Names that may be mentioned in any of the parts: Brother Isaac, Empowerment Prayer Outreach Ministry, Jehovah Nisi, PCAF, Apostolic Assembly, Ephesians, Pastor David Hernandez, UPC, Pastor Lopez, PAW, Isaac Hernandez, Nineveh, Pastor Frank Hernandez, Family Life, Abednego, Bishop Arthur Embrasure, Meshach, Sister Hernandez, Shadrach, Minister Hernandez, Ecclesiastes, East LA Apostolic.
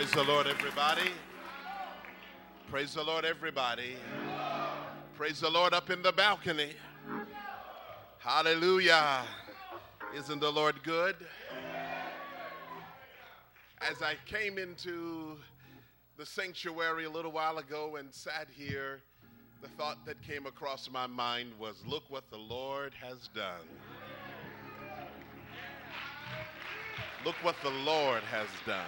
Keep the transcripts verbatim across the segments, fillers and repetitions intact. Praise the Lord, everybody. Praise the Lord, everybody. Praise the Lord up in the balcony. Hallelujah. Isn't the Lord good? As I came into the sanctuary a little while ago and sat here, the thought that came across my mind was, look what the Lord has done. Look what the Lord has done.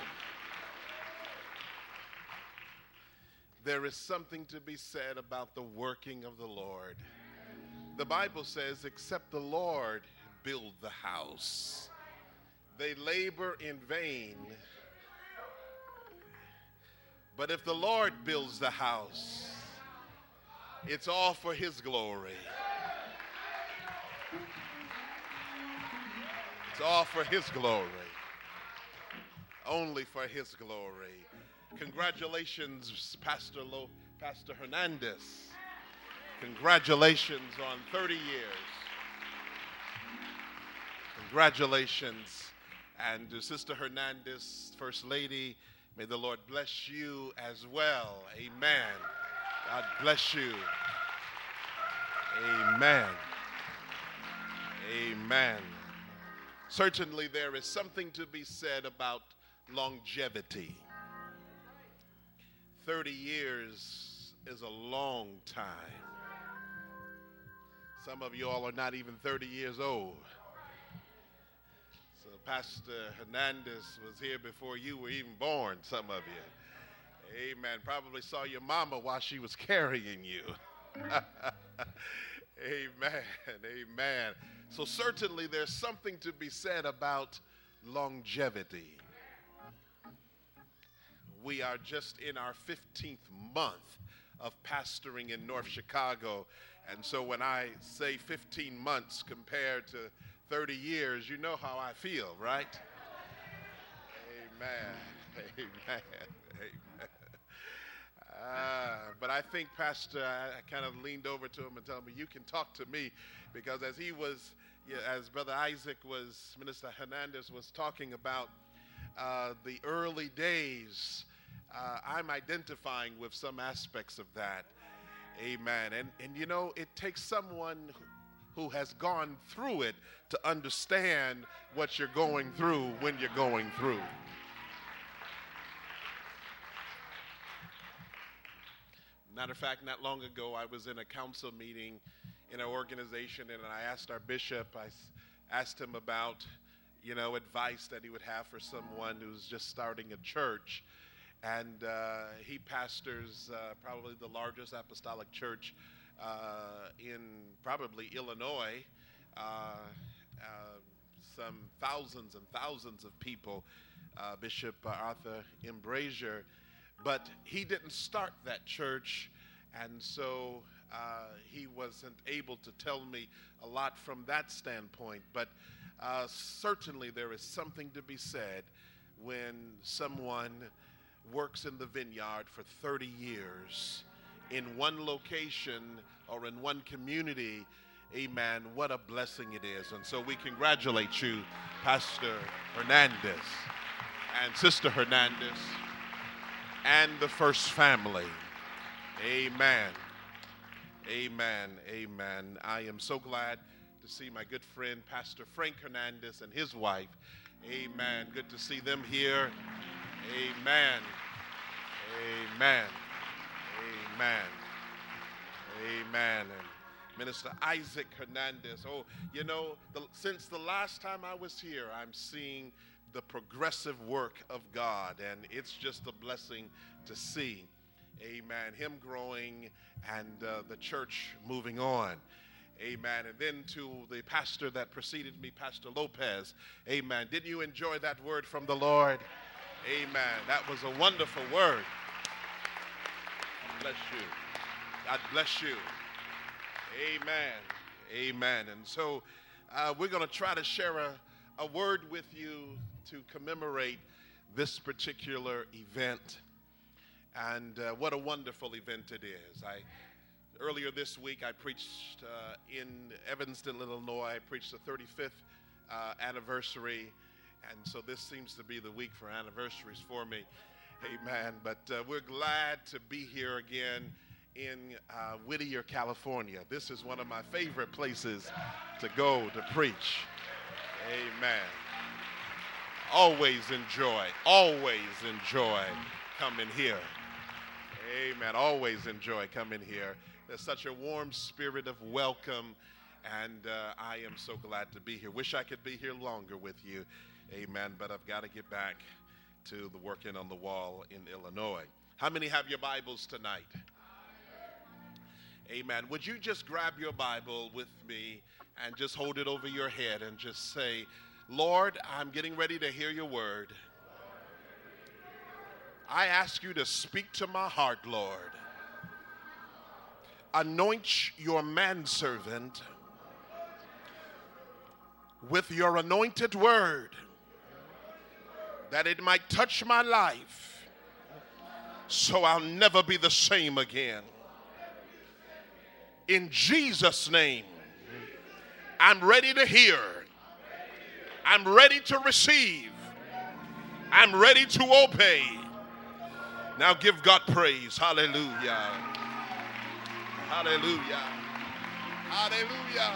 There is something to be said about the working of the Lord. The Bible says, except the Lord build the house, they labor in vain. But if the Lord builds the house, it's all for his glory. It's all for his glory. Only for his glory. Congratulations, Pastor Lo- Pastor Hernandez. Congratulations on thirty years. Congratulations. And to Sister Hernandez, First Lady, may the Lord bless you as well. Amen. God bless you. Amen. Amen. Certainly there is something to be said about longevity. thirty years is a long time. Some of you all are not even thirty years old. So Pastor Hernandez was here before you were even born, some of you. Amen. Probably saw your mama while she was carrying you. Amen. Amen. So certainly there's something to be said about longevity. We are just in our fifteenth month of pastoring in North Chicago. And so when I say fifteen months compared to thirty years, you know how I feel, right? Amen. Amen. Amen. Uh, but I think, Pastor, I, I kind of leaned over to him and told him, you can talk to me, because as he was, yeah, as Brother Isaac was, Minister Hernandez was talking about uh, the early days, Uh, I'm identifying with some aspects of that. Amen. And, and you know, it takes someone who has gone through it to understand what you're going through when you're going through. Matter of fact, not long ago, I was in a council meeting in an organization, and I asked our bishop, I asked him about, you know, advice that he would have for someone who's just starting a church. And uh, he pastors uh, probably the largest apostolic church uh, in probably Illinois, uh, uh, some thousands and thousands of people, uh, Bishop Arthur Embrasure. But he didn't start that church, and so uh, he wasn't able to tell me a lot from that standpoint. But uh, certainly there is something to be said when someone works in the vineyard for thirty years in one location or in one community. Amen. What a blessing it is. And so we congratulate you, Pastor Hernandez and Sister Hernandez and the first family. Amen. Amen. Amen. I am so glad to see my good friend, Pastor Frank Hernandez, and his wife. Amen. Good to see them here. Amen. Amen. Amen. Amen. And Minister Isaac Hernandez. Oh, you know, the, since the last time I was here, I'm seeing the progressive work of God, and it's just a blessing to see. Amen. Him growing and uh, the church moving on. Amen. And then to the pastor that preceded me, Pastor Lopez. Amen. Didn't you enjoy that word from the Lord? Amen. That was a wonderful word. God bless you. God bless you. Amen. Amen. And so uh, we're going to try to share a, a word with you to commemorate this particular event. And uh, what a wonderful event it is. I earlier this week, I preached uh, in Evanston, Illinois. I preached the thirty-fifth uh, anniversary. And so this seems to be the week for anniversaries for me. Amen. But uh, we're glad to be here again in uh, Whittier, California. This is one of my favorite places to go to preach. Amen. Always enjoy, always enjoy coming here. Amen. Always enjoy coming here. There's such a warm spirit of welcome, and uh, I am so glad to be here. Wish I could be here longer with you. Amen. But I've got to get back to the working on the wall in Illinois. How many have your Bibles tonight? Amen. Would you just grab your Bible with me and just hold it over your head and just say, Lord, I'm getting ready to hear your word. I ask you to speak to my heart, Lord. Anoint your manservant with your anointed word, that it might touch my life, so I'll never be the same again. In Jesus' name, I'm ready to hear. I'm ready to receive. I'm ready to obey. Now give God praise. Hallelujah. Hallelujah. Hallelujah.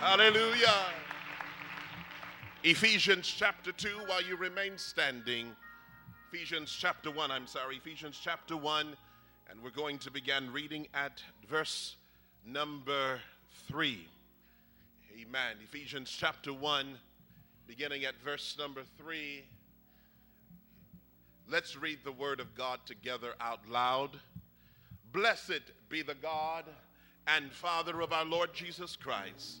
Hallelujah. Ephesians chapter two, while you remain standing. Ephesians chapter one, I'm sorry. Ephesians chapter one, and we're going to begin reading at verse number three. Amen. Ephesians chapter one, beginning at verse number three. Let's read the word of God together out loud. Blessed be the God and Father of our Lord Jesus Christ,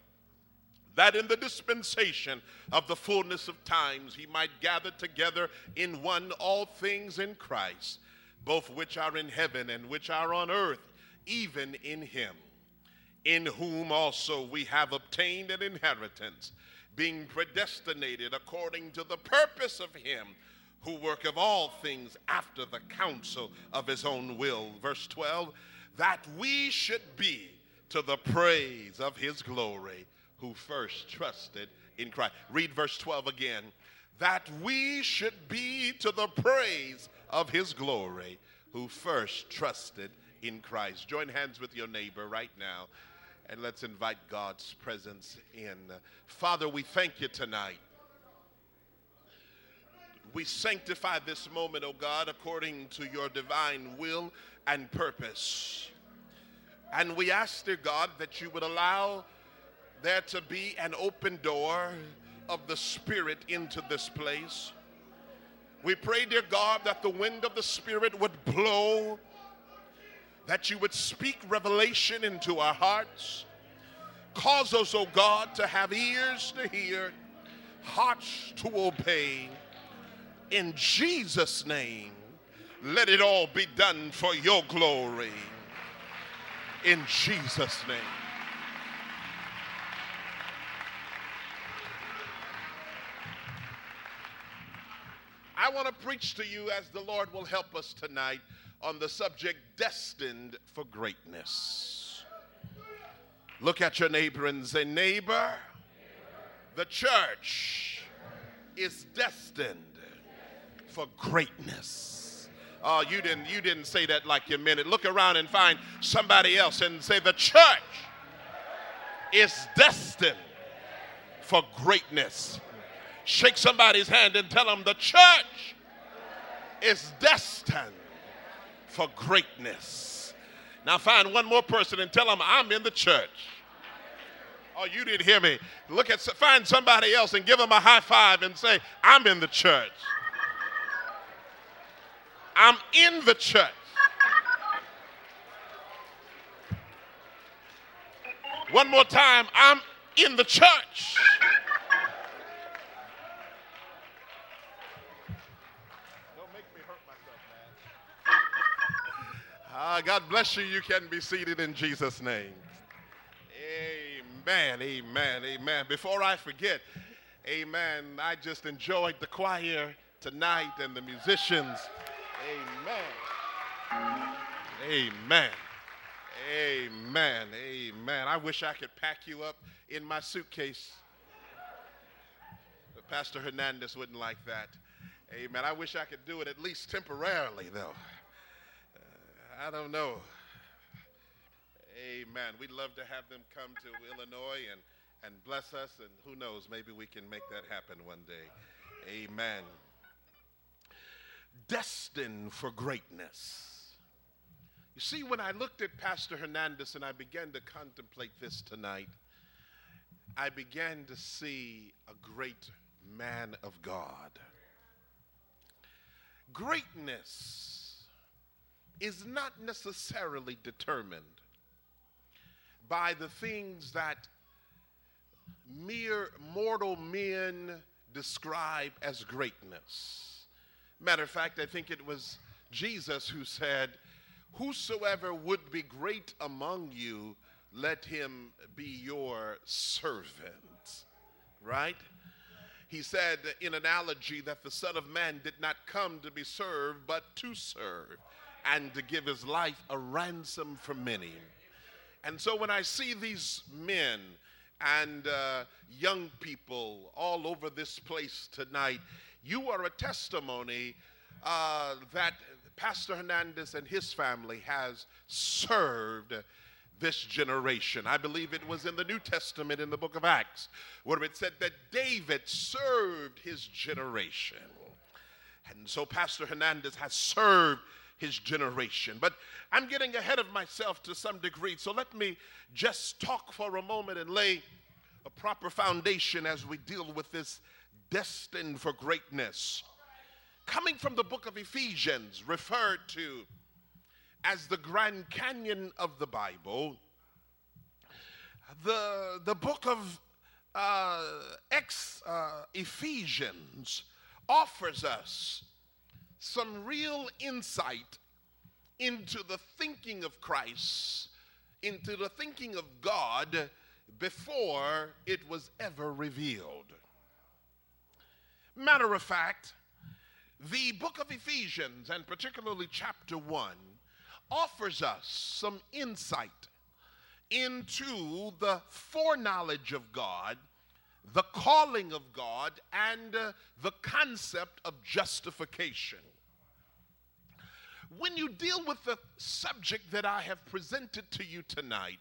that in the dispensation of the fullness of times he might gather together in one all things in Christ, both which are in heaven and which are on earth, even in him, in whom also we have obtained an inheritance, being predestinated according to the purpose of him who worketh all things after the counsel of his own will. Verse twelve, that we should be to the praise of his glory, who first trusted in Christ. Read verse twelve again. That we should be to the praise of his glory, who first trusted in Christ. Join hands with your neighbor right now, and let's invite God's presence in. Father, we thank you tonight. We sanctify this moment, O God, according to your divine will and purpose. And we ask, dear God, that you would allow there to be an open door of the Spirit into this place. We pray, dear God, that the wind of the Spirit would blow, that you would speak revelation into our hearts. Cause us, O God, to have ears to hear, hearts to obey. In Jesus' name, let it all be done for your glory. In Jesus' name. I want to preach to you, as the Lord will help us tonight, on the subject destined for greatness. Look at your neighbor and say, neighbor, the church is destined for greatness. Oh, you didn't, you didn't say that like you meant it. Look around and find somebody else and say, the church is destined for greatness. Shake somebody's hand and tell them the church is destined for greatness. Now find one more person and tell them, I'm in the church. Oh, you didn't hear me. Look at, find somebody else and give them a high five and say, I'm in the church. I'm in the church. One more time, I'm in the church. Don't make me hurt myself, man. Ah, God bless you. You can be seated in Jesus' name. Amen, amen, amen. Before I forget, amen, I just enjoyed the choir tonight and the musicians. Amen. Amen. Amen. Amen. I wish I could pack you up in my suitcase. But Pastor Hernandez wouldn't like that. Amen. I wish I could do it at least temporarily, though. Uh, I don't know. Amen. We'd love to have them come to Illinois and, and bless us. And who knows, maybe we can make that happen one day. Amen. Destined for greatness. You see, when I looked at Pastor Hernandez and I began to contemplate this tonight, I began to see a great man of God. Greatness is not necessarily determined by the things that mere mortal men describe as greatness. Matter of fact, I think it was Jesus who said, whosoever would be great among you, let him be your servant. Right? He said in analogy that the Son of Man did not come to be served, but to serve and to give his life a ransom for many. And so when I see these men and uh, young people all over this place tonight, you are a testimony uh, that Pastor Hernandez and his family has served this generation. I believe it was in the New Testament in the book of Acts where it said that David served his generation. And so Pastor Hernandez has served his generation. But I'm getting ahead of myself to some degree, so let me just talk for a moment and lay a proper foundation as we deal with this destined for greatness. Coming from the book of Ephesians, referred to as the Grand Canyon of the Bible, the, the book of uh, ex, uh, Ephesians offers us some real insight into the thinking of Christ, into the thinking of God before it was ever revealed. Matter of fact, the book of Ephesians, and particularly chapter one, offers us some insight into the foreknowledge of God, the calling of God, and uh, the concept of justification. When you deal with the subject that I have presented to you tonight,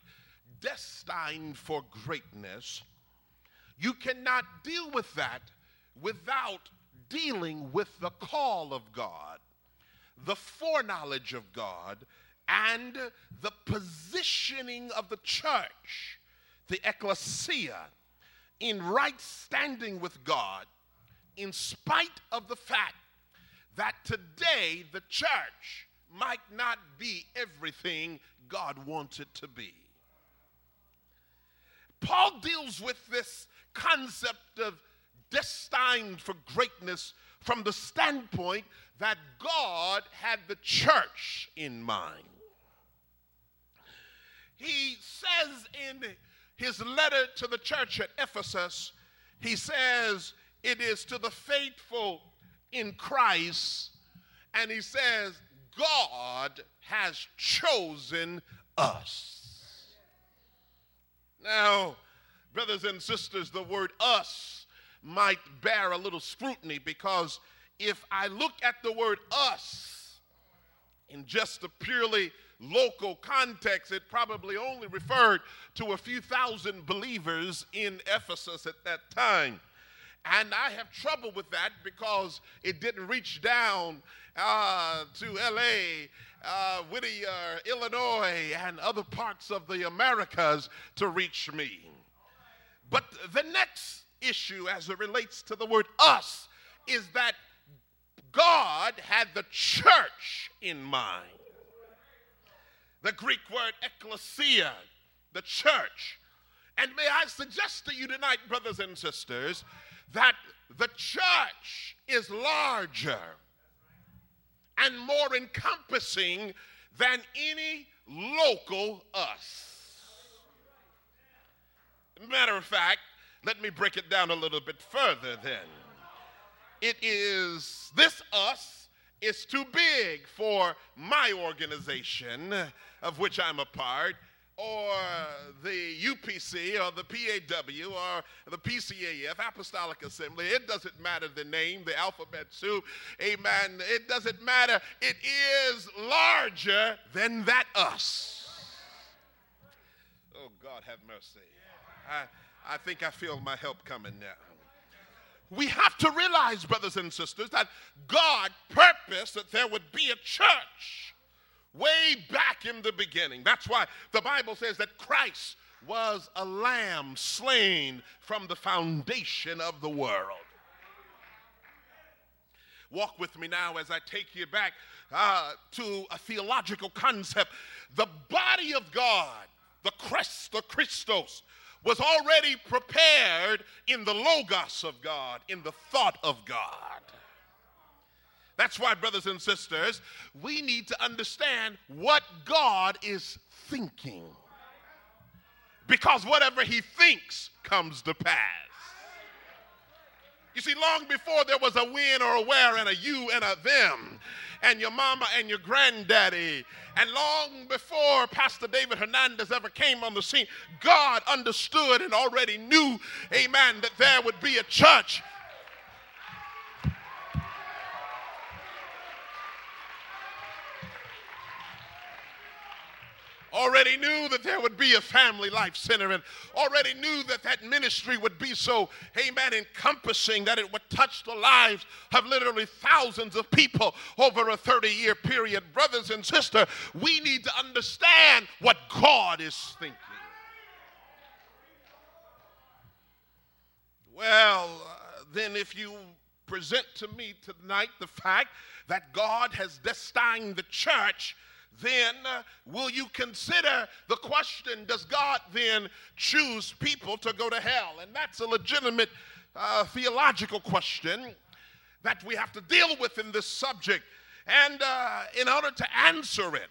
destined for greatness, you cannot deal with that without dealing with the call of God, the foreknowledge of God, and the positioning of the church, the ecclesia, in right standing with God, in spite of the fact that today the church might not be everything God wants it to be. Paul deals with this concept of destined for greatness from the standpoint that God had the church in mind. He says in his letter to the church at Ephesus, he says, it is to the faithful in Christ, and he says, God has chosen us. Now, brothers and sisters, the word us might bear a little scrutiny, because if I look at the word us in just a purely local context, it probably only referred to a few thousand believers in Ephesus at that time. And I have trouble with that because it didn't reach down uh, to L A, uh, Whittier, Illinois, and other parts of the Americas to reach me. But the next issue as it relates to the word us is that God had the church in mind. The Greek word ekklesia, the church. And may I suggest to you tonight, brothers and sisters, that the church is larger and more encompassing than any local us. Matter of fact, let me break it down a little bit further then. It is, this us is too big for my organization, of which I'm a part, or the U P C, or the P A W, or the P C A F, Apostolic Assembly. It doesn't matter the name, the alphabet soup, amen. It doesn't matter. It is larger than that us. Oh, God, have mercy. I, I think I feel my help coming now. We have to realize, brothers and sisters, that God purposed that there would be a church way back in the beginning. That's why the Bible says that Christ was a lamb slain from the foundation of the world. Walk with me now as I take you back uh, to a theological concept. The body of God, the Christ, the Christos, was already prepared in the logos of God, in the thought of God. That's why, brothers and sisters, we need to understand what God is thinking. Because whatever he thinks comes to pass. You see, long before there was a when or a where and a you and a them, and your mama and your granddaddy, and long before Pastor David Hernandez ever came on the scene, God understood and already knew, amen, that there would be a church. Already knew that there would be a family life center, and already knew that that ministry would be so, amen, encompassing that it would touch the lives of literally thousands of people over a thirty-year period. Brothers and sisters, we need to understand what God is thinking. Well, uh, then if you present to me tonight the fact that God has destined the church, then uh, will you consider the question, does God then choose people to go to hell? And that's a legitimate uh, theological question that we have to deal with in this subject. And uh, in order to answer it,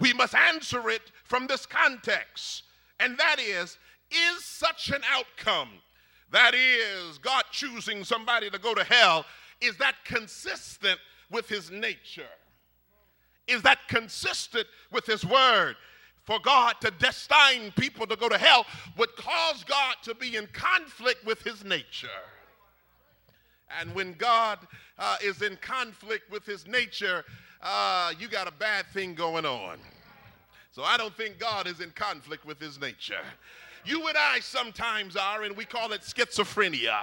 we must answer it from this context. And that is, is such an outcome, that is, God choosing somebody to go to hell, is that consistent with his nature? Is that consistent with his word? For God to destine people to go to hell would cause God to be in conflict with his nature. And when God uh, is in conflict with his nature, uh, you got a bad thing going on. So I don't think God is in conflict with his nature. You and I sometimes are, and we call it schizophrenia.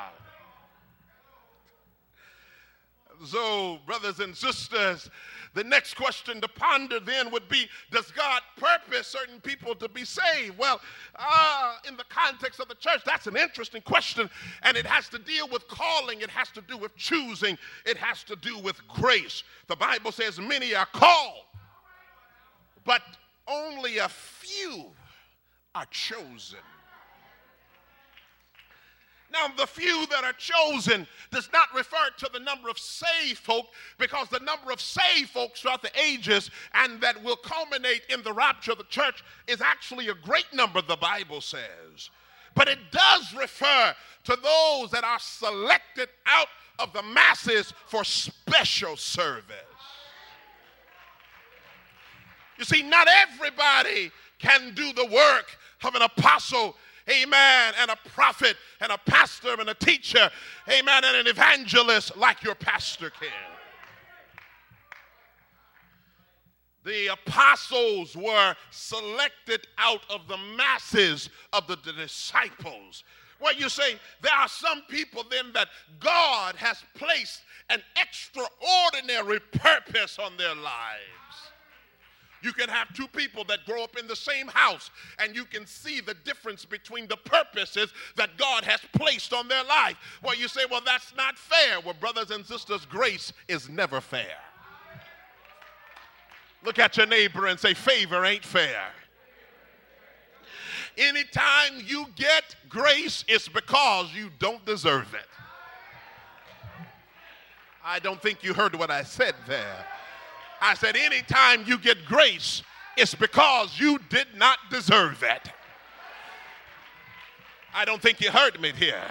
So, brothers and sisters, the next question to ponder then would be, does God purpose certain people to be saved? Well, uh, in the context of the church, that's an interesting question, and it has to deal with calling. It has to do with choosing. It has to do with grace. The Bible says many are called, but only a few are chosen. Now, the few that are chosen does not refer to the number of saved folk, because the number of saved folks throughout the ages and that will culminate in the rapture of the church is actually a great number, the Bible says. But it does refer to those that are selected out of the masses for special service. You see, not everybody can do the work of an apostle, amen, and a prophet, and a pastor, and a teacher, amen, and an evangelist like your pastor can. The apostles were selected out of the masses of the disciples. what you say, there are some people then that God has placed an extraordinary purpose on their lives. You can have two people that grow up in the same house, and you can see the difference between the purposes that God has placed on their life. Well, you say, well, that's not fair. Well, brothers and sisters, grace is never fair. Look at your neighbor and say, favor ain't fair. Anytime you get grace, it's because you don't deserve it. I don't think you heard what I said there. I said, anytime you get grace, it's because you did not deserve it. I don't think you heard me here.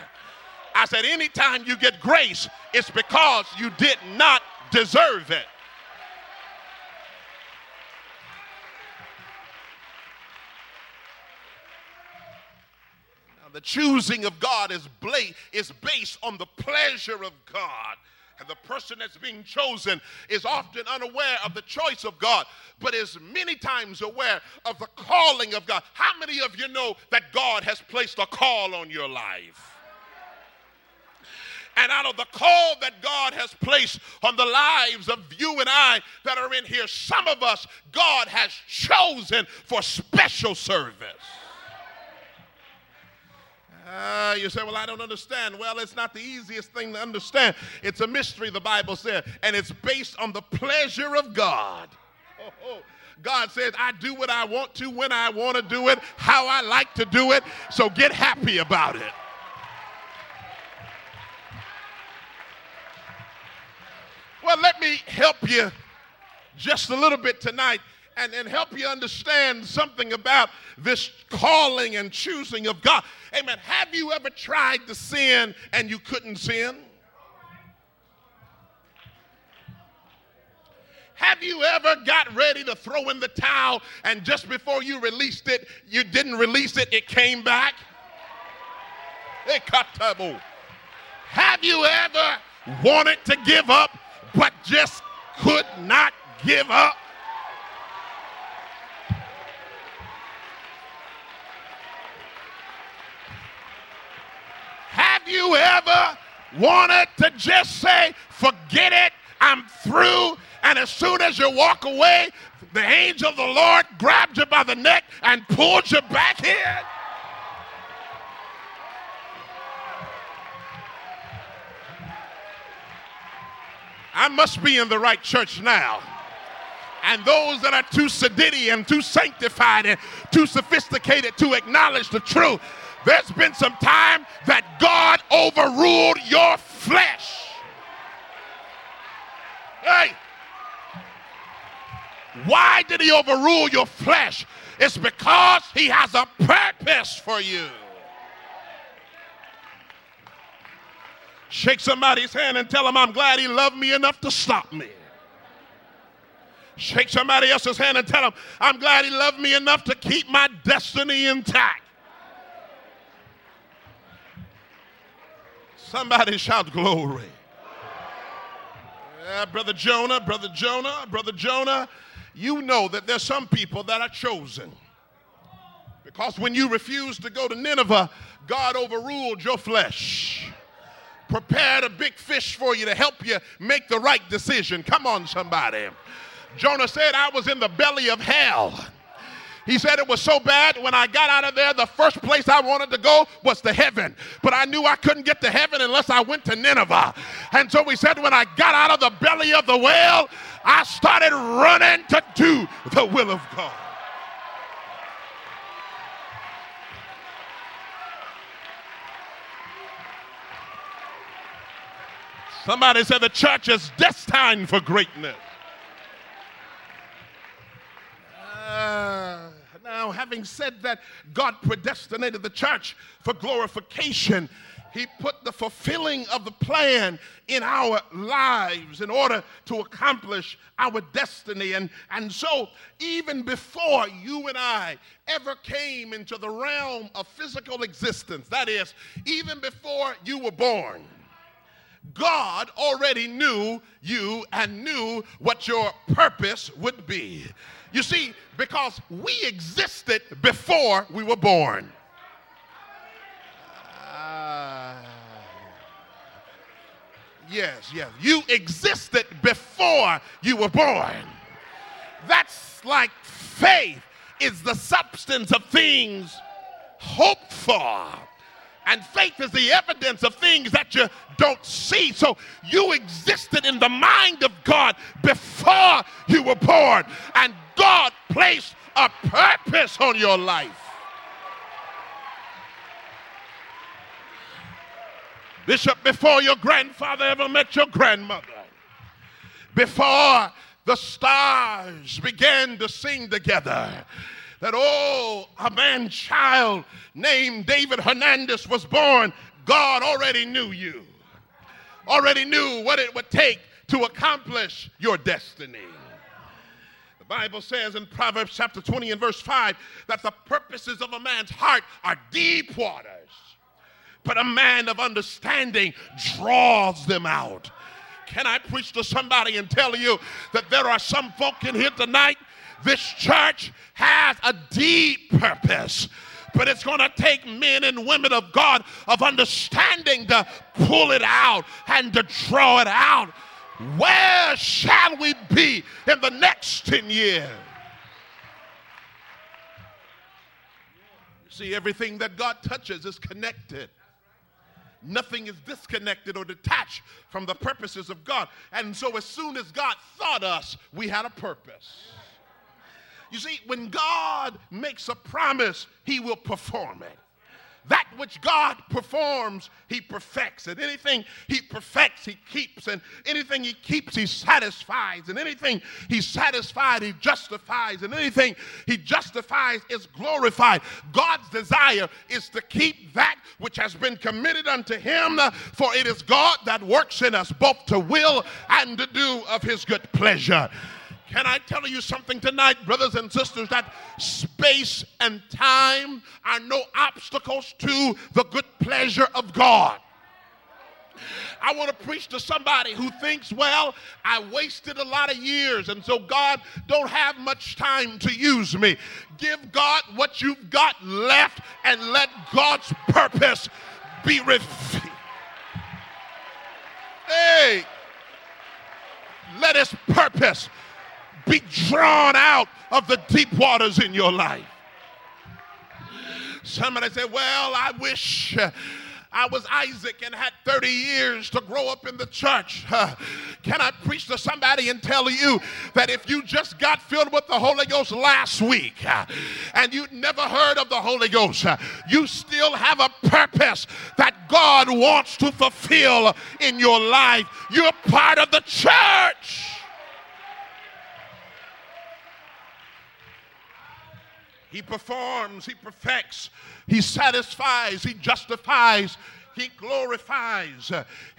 I said, anytime you get grace, it's because you did not deserve it. Now, the choosing of God is, bla- is based on the pleasure of God. And the person that's being chosen is often unaware of the choice of God, but is many times aware of the calling of God. How many of you know that God has placed a call on your life? And out of the call that God has placed on the lives of you and I that are in here, some of us, God has chosen for special service. Uh, you say, well, I don't understand. Well, it's not the easiest thing to understand. It's a mystery, the Bible said, and it's based on the pleasure of God. Oh, oh. God says, I do what I want to, when I want to do it, how I like to do it, so get happy about it. Well, let me help you just a little bit tonight. And, and help you understand something about this calling and choosing of God. Amen. Have you ever tried to sin and you couldn't sin? Have you ever got ready to throw in the towel and just before you released it, you didn't release it, it came back? Have you ever wanted to give up but just could not give up? You ever wanted to just say, forget it, I'm through, and as soon as you walk away, the angel of the Lord grabbed you by the neck and pulled you back in? I must be in the right church now. And those that are too sedity and too sanctified and too sophisticated to acknowledge the truth, there's been some time that God overruled your flesh. Hey, why did he overrule your flesh? It's because he has a purpose for you. Shake somebody's hand and tell him, I'm glad he loved me enough to stop me. Shake somebody else's hand and tell him, I'm glad he loved me enough to keep my destiny intact. Somebody shout glory. Yeah, Brother Jonah, Brother Jonah, Brother Jonah, you know that there's some people that are chosen. Because when you refused to go to Nineveh, God overruled your flesh. Prepared a big fish for you to help you make the right decision. Come on, somebody. Jonah said, I was in the belly of hell. He said it was so bad when I got out of there, the first place I wanted to go was to heaven. But I knew I couldn't get to heaven unless I went to Nineveh. And so he said when I got out of the belly of the whale, I started running to do the will of God. Somebody said the church is destined for greatness. Uh, now, having said that, God predestinated the church for glorification. He put the fulfilling of the plan in our lives in order to accomplish our destiny. And, and so, even before you and I ever came into the realm of physical existence, that is, even before you were born, God already knew you and knew what your purpose would be. You see, because we existed before we were born. Yes, yes. You existed before you were born. That's like faith is the substance of things hoped for. And faith is the evidence of things that you don't see. So you existed in the mind of God before you were born. And God placed a purpose on your life. Bishop, before your grandfather ever met your grandmother, before the stars began to sing together, that, oh, a man-child named David Hernandez was born, God already knew you, already knew what it would take to accomplish your destiny. The Bible says in Proverbs chapter twenty and verse five that the purposes of a man's heart are deep waters, but a man of understanding draws them out. Can I preach to somebody and tell you that there are some folk in here tonight? This church has a deep purpose, but it's going to take men and women of God of understanding to pull it out and to draw it out. Where shall we be in the next ten years? See, everything that God touches is connected. Nothing is disconnected or detached from the purposes of God. And so as soon as God thought us, we had a purpose. You see, when God makes a promise, he will perform it. That which God performs, he perfects. And anything he perfects, he keeps. And anything he keeps, he satisfies. And anything he satisfied, he justifies. And anything he justifies is glorified. God's desire is to keep that which has been committed unto him, for it is God that works in us both to will and to do of his good pleasure. Can I tell you something tonight, brothers and sisters, that space and time are no obstacles to the good pleasure of God? I want to preach to somebody who thinks, well, I wasted a lot of years, and so God don't have much time to use me. Give God what you've got left and let God's purpose be revealed. Hey, let his purpose be drawn out of the deep waters in your life. Somebody said, well, I wish I was Isaac and had thirty years to grow up in the church. Uh, can I preach to somebody and tell you that if you just got filled with the Holy Ghost last week uh, and you'd never heard of the Holy Ghost, uh, you still have a purpose that God wants to fulfill in your life. You're part of the church. He performs, he perfects, he satisfies, he justifies, he glorifies.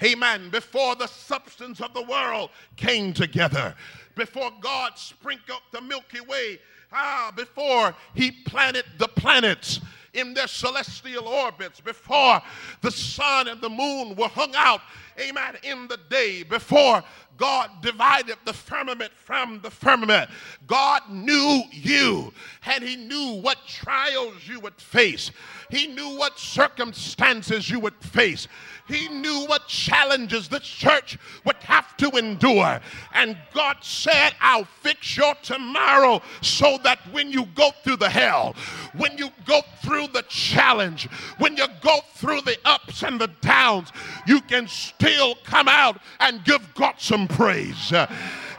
Amen. Before the substance of the world came together, before God sprinkled the Milky Way, ah, before he planted the planets in their celestial orbits, before the sun and the moon were hung out, amen, in the day, before God divided the firmament from the firmament, God knew you, and he knew what trials you would face. He knew what circumstances you would face. He knew what challenges the church would have to endure. And God said, I'll fix your tomorrow so that when you go through the hell, when you go through the challenge, when you go through the ups and the downs, you can still come out and give God some praise. Uh,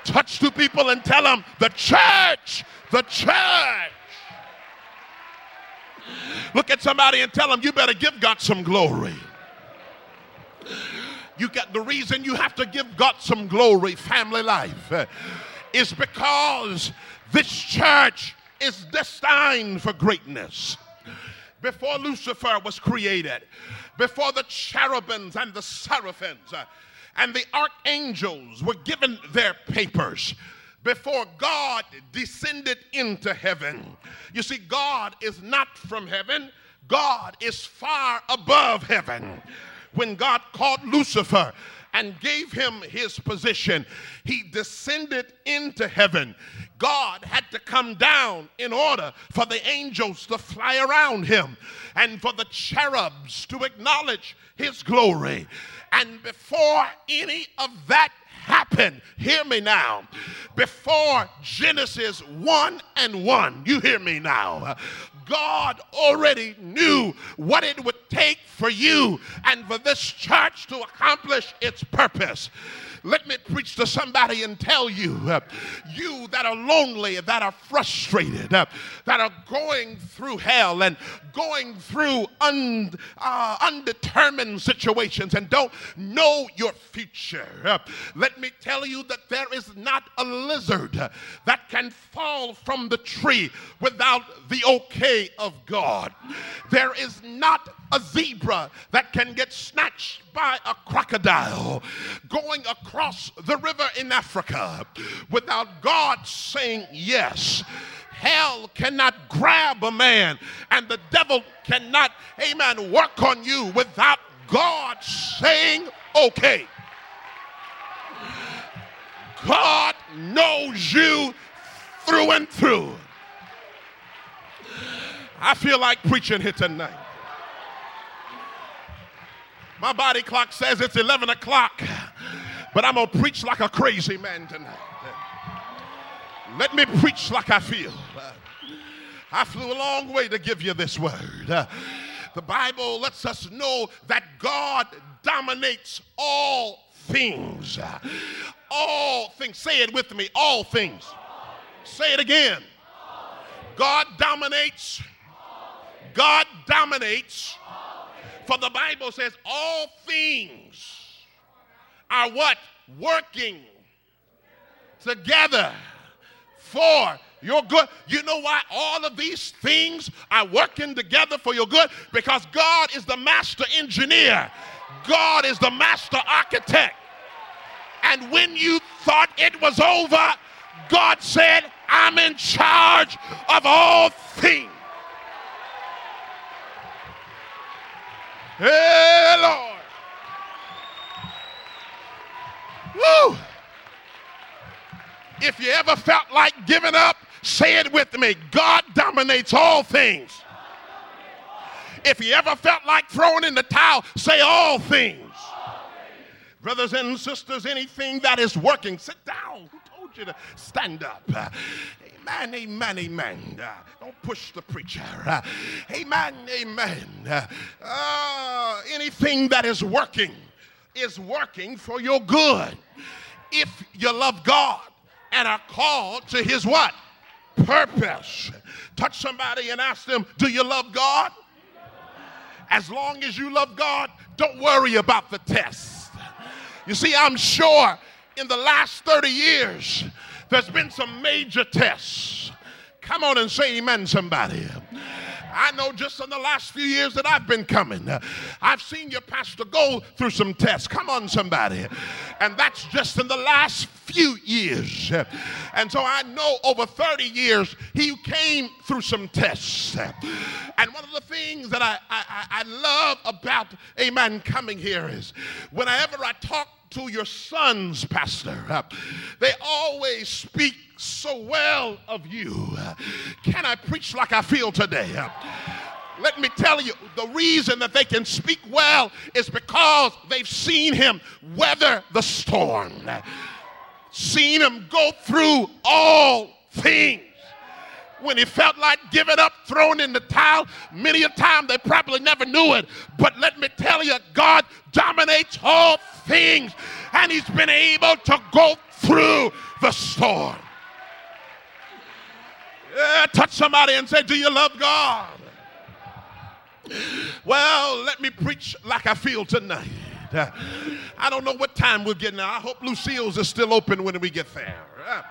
touch two people and tell them, the church, the church. Look at somebody and tell them, you better give God some glory. You got the reason you have to give God some glory, family life, uh, is because this church is destined for greatness. Before Lucifer was created, before the cherubims and the seraphims uh, and the archangels were given their papers, before God descended into heaven. You see, God is not from heaven. God is far above heaven. When God called Lucifer and gave him his position, he descended into heaven. God had to come down in order for the angels to fly around him and for the cherubs to acknowledge his glory. And before any of that happened, hear me now, before Genesis one and one, you hear me now, God already knew what it would take for you and for this church to accomplish its purpose. Let me preach to somebody and tell you, uh, you that are lonely, that are frustrated, uh, that are going through hell and going through un, uh, undetermined situations and don't know your future. Uh, let me tell you that there is not a lizard that can fall from the tree without the okay of God. There is not a zebra that can get snatched by a crocodile going across the river in Africa without God saying yes. Hell cannot grab a man, and the devil cannot, amen, work on you without God saying okay. God knows you through and through. I feel like preaching here tonight. My body clock says it's eleven o'clock, but I'm going to preach like a crazy man tonight. Let me preach like I feel. I flew a long way to give you this word. The Bible lets us know that God dominates all things. All things. Say it with me. All things. Say it again. God dominates. God dominates. For the Bible says all things are what? Working together for your good. You know why all of these things are working together for your good? Because God is the master engineer. God is the master architect. And when you thought it was over, God said, I'm in charge of all things. Hey, Lord. Woo. If you ever felt like giving up, say it with me. God dominates all things. If you ever felt like throwing in the towel, say all things. Brothers and sisters, anything that is working, sit down. Who told you to stand up? Amen, amen, amen. Uh, don't push the preacher. Uh, amen, amen. Uh, uh, anything that is working is working for your good. If you love God and are called to his what? Purpose. Touch somebody and ask them, do you love God? As long as you love God, don't worry about the test. You see, I'm sure in the last thirty years, there's been some major tests. Come on and say amen, somebody. I know just in the last few years that I've been coming, I've seen your pastor go through some tests. Come on, somebody. And that's just in the last few years. And so I know over thirty years, he came through some tests. And one of the things that I, I, I love about a man coming here is whenever I talk to your sons, Pastor, Uh, they always speak so well of you. Uh, can I preach like I feel today? Uh, let me tell you, the reason that they can speak well is because they've seen him weather the storm, uh, seen him go through all things. When he felt like giving up, thrown in the towel, many a time they probably never knew it. But let me tell you, God dominates all things, and he's been able to go through the storm. Yeah, touch somebody and say, do you love God? Well, let me preach like I feel tonight. Uh, I don't know what time we're getting now. I hope Lucille's is still open when we get there. Uh,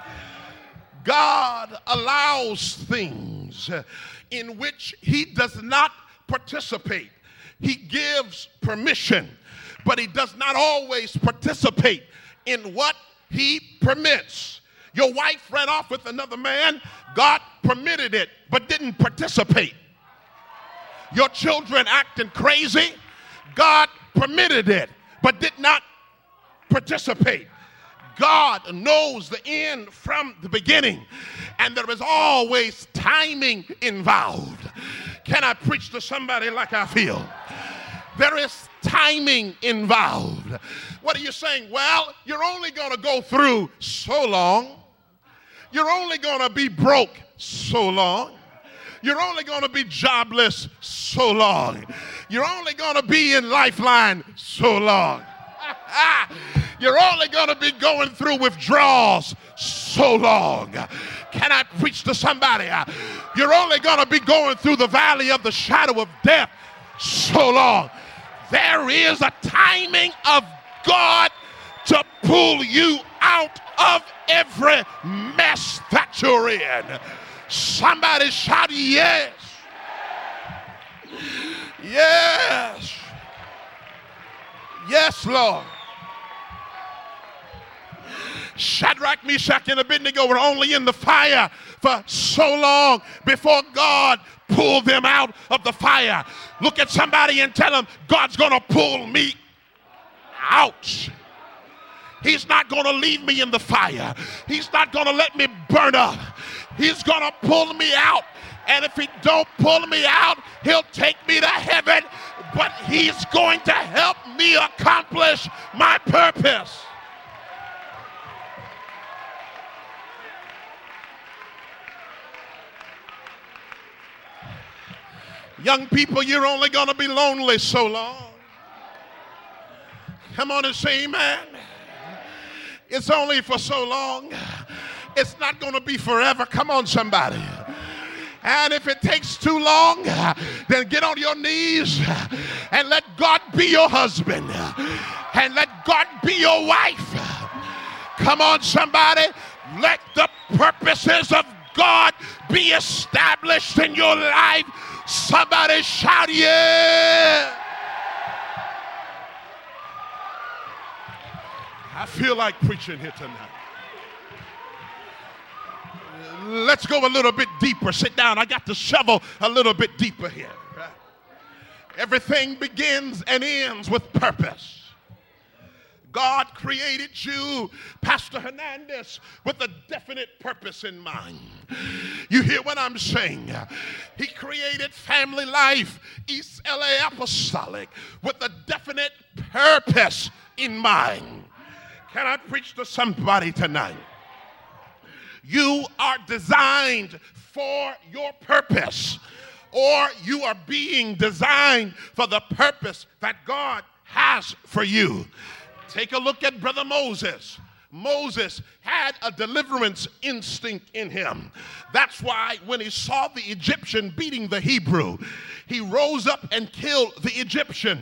God allows things in which he does not participate. He gives permission, but he does not always participate in what he permits. Your wife ran off with another man. God permitted it, but didn't participate. Your children acting crazy. God permitted it, but did not participate. God knows the end from the beginning, and there is always timing involved. Can I preach to somebody like I feel? There is timing involved. What are you saying? Well, you're only going to go through so long. You're only going to be broke so long. You're only going to be jobless so long. You're only going to be in Lifeline so long. You're only going to be going through withdrawals so long. Can I preach to somebody? You're only going to be going through the valley of the shadow of death so long. There is a timing of God to pull you out of every mess that you're in. Somebody shout yes. Yes. Yes, Lord. Shadrach, Meshach, and Abednego were only in the fire for so long before God pulled them out of the fire. Look at somebody and tell them, God's going to pull me out. He's not going to leave me in the fire. He's not going to let me burn up. He's going to pull me out. And if he don't pull me out, he'll take me to heaven. But he's going to help me accomplish my purpose. Young people, you're only going to be lonely so long. Come on and say amen. It's only for so long. It's not going to be forever. Come on, somebody. And if it takes too long, then get on your knees and let God be your husband. And let God be your wife. Come on, somebody. Let the purposes of God be established in your life. Somebody shout yeah. I feel like preaching here tonight. Let's go a little bit deeper. Sit down. I got to shovel a little bit deeper here. Right? Everything begins and ends with purpose. God created you, Pastor Hernandez, with a definite purpose in mind. You hear what I'm saying? He created Family Life, East L A Apostolic, with a definite purpose in mind. Can I preach to somebody tonight? You are designed for your purpose, or you are being designed for the purpose that God has for you. Take a look at Brother Moses. Moses had a deliverance instinct in him. That's why when he saw the Egyptian beating the Hebrew, he rose up and killed the Egyptian.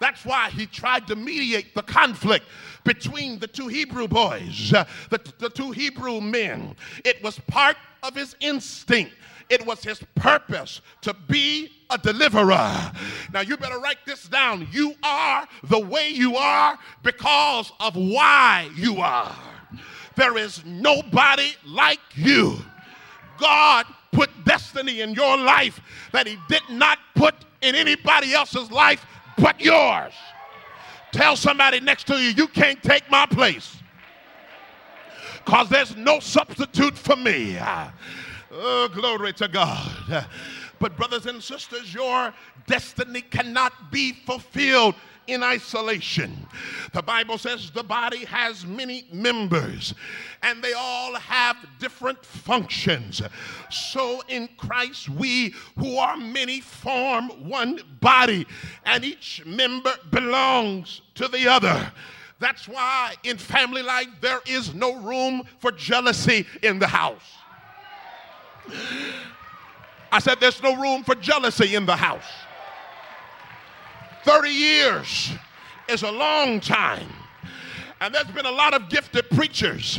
That's why he tried to mediate the conflict between the two Hebrew boys, uh, the, the two Hebrew men. It was part of his instinct. It was his purpose to be a deliverer. Now you better write this down. You are the way you are because of why you are. There is nobody like you. God put destiny in your life that he did not put in anybody else's life but yours. Tell somebody next to you, you can't take my place because there's no substitute for me. Oh, glory to God. But brothers and sisters, your destiny cannot be fulfilled in isolation. The Bible says the body has many members and they all have different functions. So in Christ we who are many form one body and each member belongs to the other. That's why in Family Life there is no room for jealousy in the house. I said there's no room for jealousy in the house. thirty years is a long time. And there's been a lot of gifted preachers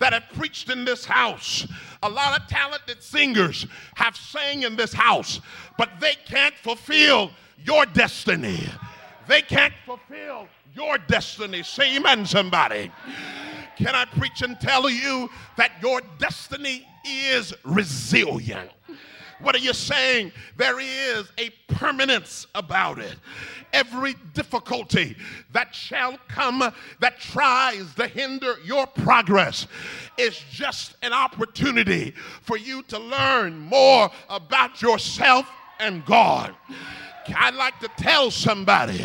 that have preached in this house. A lot of talented singers have sang in this house, but they can't fulfill your destiny. They can't fulfill your destiny. Say amen, somebody. Can I preach and tell you that your destiny is resilient? What are you saying? There is a permanence about it. Every difficulty that shall come that tries to hinder your progress is just an opportunity for you to learn more about yourself and God. I'd like to tell somebody,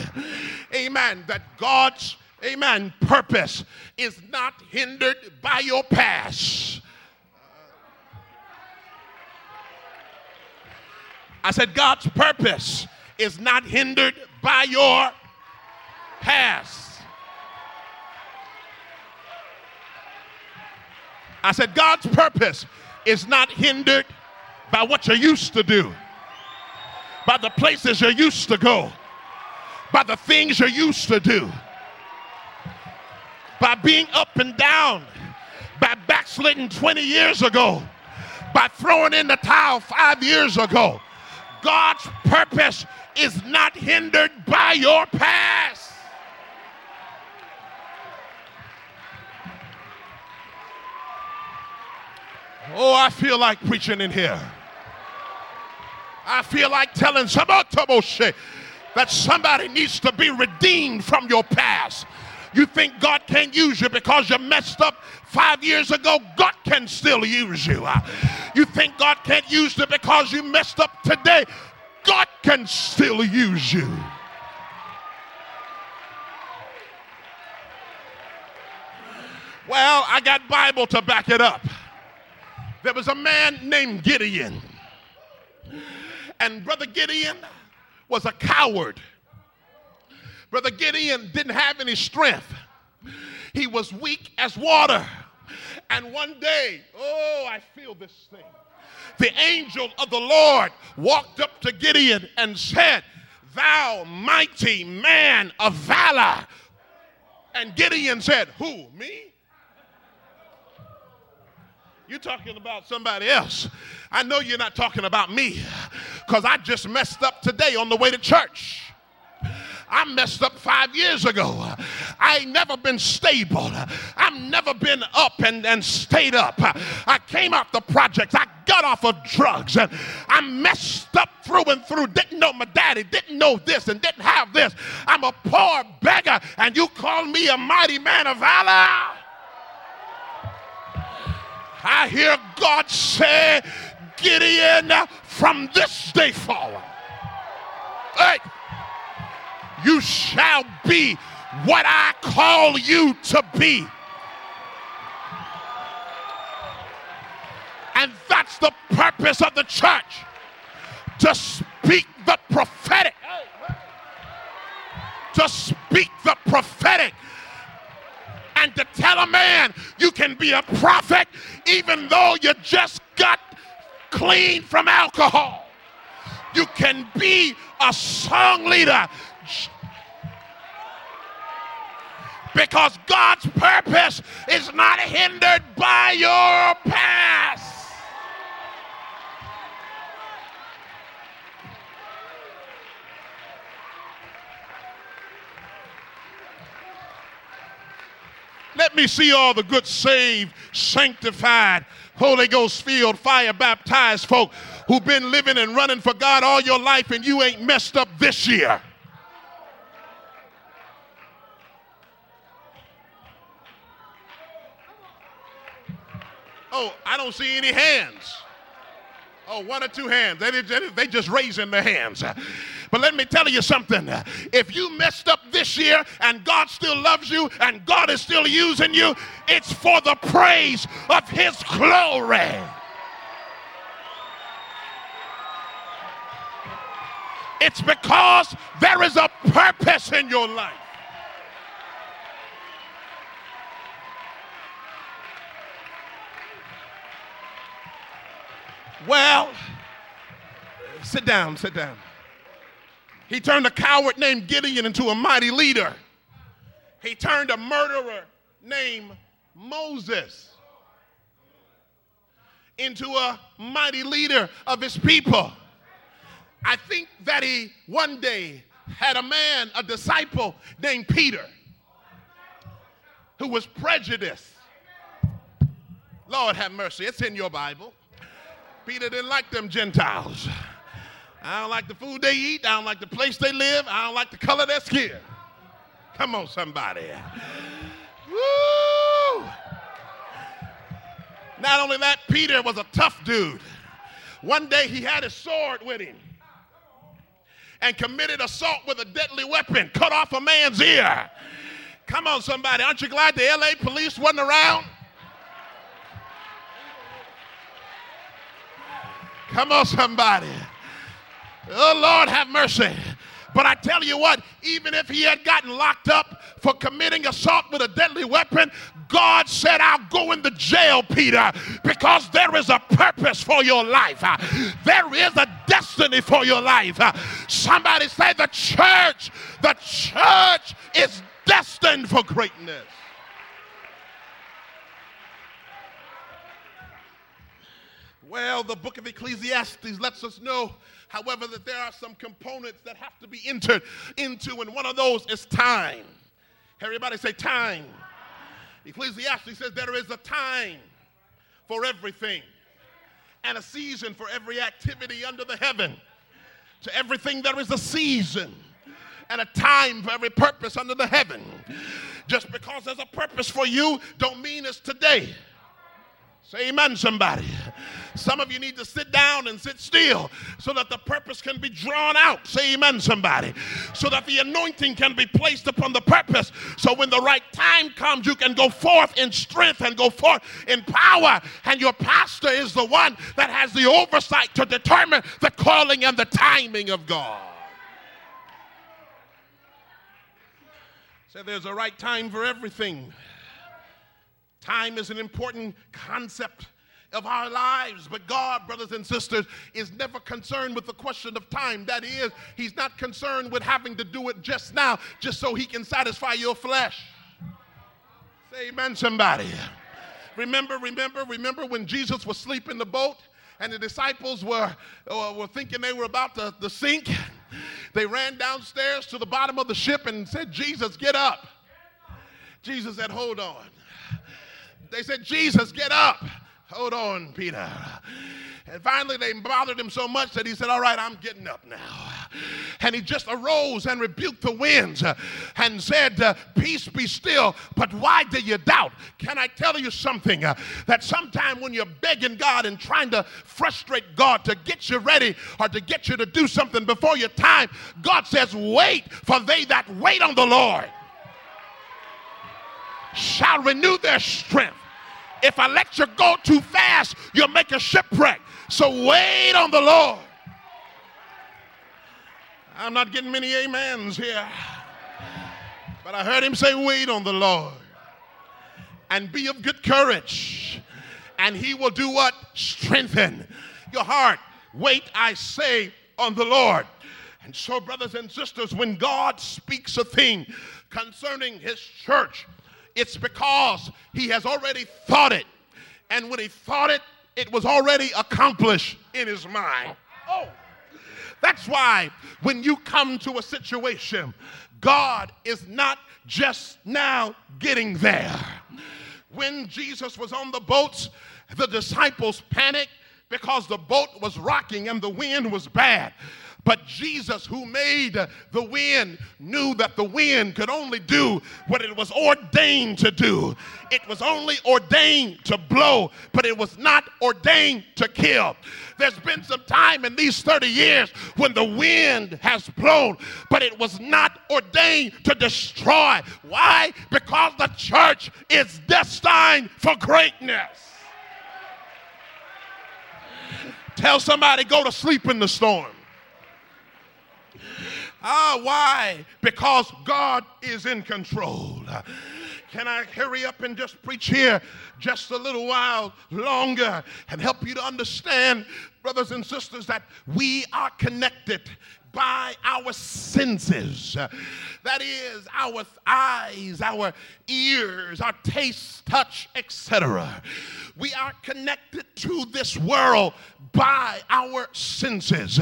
amen, that God's amen, purpose is not hindered by your past. I said God's purpose is not hindered by your past. I said God's purpose is not hindered by what you're used to do, by the places you're used to go, by the things you're used to do, by being up and down, by backsliding twenty years ago, by throwing in the towel five years ago. God's purpose is not hindered by your past. Oh, I feel like preaching in here. I feel like telling somebody that somebody needs to be redeemed from your past. You think God can't use you because you messed up five years ago? God can still use you. You think God can't use you because you messed up today? God can still use you. Well, I got Bible to back it up. There was a man named Gideon. And Brother Gideon was a coward. Brother Gideon didn't have any strength. He was weak as water. And one day, oh, I feel this thing. The angel of the Lord walked up to Gideon and said, "Thou mighty man of valor." And Gideon said, "Who, me? You're talking about somebody else. I know you're not talking about me, because I just messed up today on the way to church. I messed up five years ago. I ain't never been stable. I've never been up and, and stayed up. I came out the projects. I got off of drugs. And I messed up through and through. Didn't know my daddy. Didn't know this and didn't have this. I'm a poor beggar, and you call me a mighty man of valor." I hear God say, "Gideon, from this day forward, hey, you shall be what I call you to be." And that's the purpose of the church, to speak the prophetic. To speak the prophetic and to tell a man you can be a prophet even though you just got clean from alcohol. You can be a song leader, because God's purpose is not hindered by your past. Let me see all the good, saved, sanctified, Holy Ghost filled, fire baptized folk who've been living and running for God all your life, and you ain't messed up this year. Oh, I don't see any hands. Oh, one or two hands. They, they, they just raising their hands. But let me tell you something. If you messed up this year and God still loves you and God is still using you, it's for the praise of His glory. It's because there is a purpose in your life. Well, sit down, sit down. He turned a coward named Gideon into a mighty leader. He turned a murderer named Moses into a mighty leader of his people. I think that he one day had a man, a disciple named Peter, who was prejudiced. Lord have mercy, it's in your Bible. Peter didn't like them Gentiles. I don't like the food they eat. I don't like the place they live. I don't like the color of their skin. Come on, somebody. Woo! Not only that, Peter was a tough dude. One day he had his sword with him and committed assault with a deadly weapon, cut off a man's ear. Come on, somebody. Aren't you glad the L A police wasn't around? Come on, somebody. Oh, Lord, have mercy. But I tell you what, even if he had gotten locked up for committing assault with a deadly weapon, God said, I'll go into jail, Peter, because there is a purpose for your life. There is a destiny for your life. Somebody say the church, the church is destined for greatness. Well, the book of Ecclesiastes lets us know, however, that there are some components that have to be entered into, and one of those is time. Everybody say time. time. Ecclesiastes says there is a time for everything and a season for every activity under the heaven. To everything there is a season and a time for every purpose under the heaven. Just because there's a purpose for you don't mean it's today. Say amen, somebody. Some of you need to sit down and sit still so that the purpose can be drawn out. Say amen, somebody. So that the anointing can be placed upon the purpose. So when the right time comes, you can go forth in strength and go forth in power. And your pastor is the one that has the oversight to determine the calling and the timing of God. So there's a right time for everything. Time is an important concept of our lives, but God, brothers and sisters, is never concerned with the question of time. That is, he's not concerned with having to do it just now, just so he can satisfy your flesh. Say amen, somebody. Remember, remember, remember when Jesus was asleep in the boat and the disciples were, uh, were thinking they were about to, to sink. They ran downstairs to the bottom of the ship and said, Jesus, get up. Jesus said, hold on. They said, Jesus, get up. Hold on, Peter. And finally, they bothered him so much that he said, all right, I'm getting up now. And he just arose and rebuked the winds and said, peace be still, but why do you doubt? Can I tell you something? That sometime when you're begging God and trying to frustrate God to get you ready or to get you to do something before your time, God says, wait, for they that wait on the Lord shall renew their strength. If I let you go too fast, you'll make a shipwreck. So wait on the Lord. I'm not getting many amens here, but I heard him say, wait on the Lord and be of good courage, and he will do what? Strengthen your heart. Wait, I say, on the Lord. And so, brothers and sisters, when God speaks a thing concerning his church, it's because he has already thought it. And when he thought it, it was already accomplished in his mind. Oh, that's why when you come to a situation, God is not just now getting there. When Jesus was on the boats, the disciples panicked because the boat was rocking and the wind was bad. But Jesus, who made the wind, knew that the wind could only do what it was ordained to do. It was only ordained to blow, but it was not ordained to kill. There's been some time in these thirty years when the wind has blown, but it was not ordained to destroy. Why? Because the church is destined for greatness. Tell somebody, go to sleep in the storm. Ah, why? Because God is in control. Can I hurry up and just preach here just a little while longer and help you to understand, brothers and sisters, that we are connected by our senses. That is, our eyes, our ears, our taste, touch, et cetera. We are connected to this world by our senses.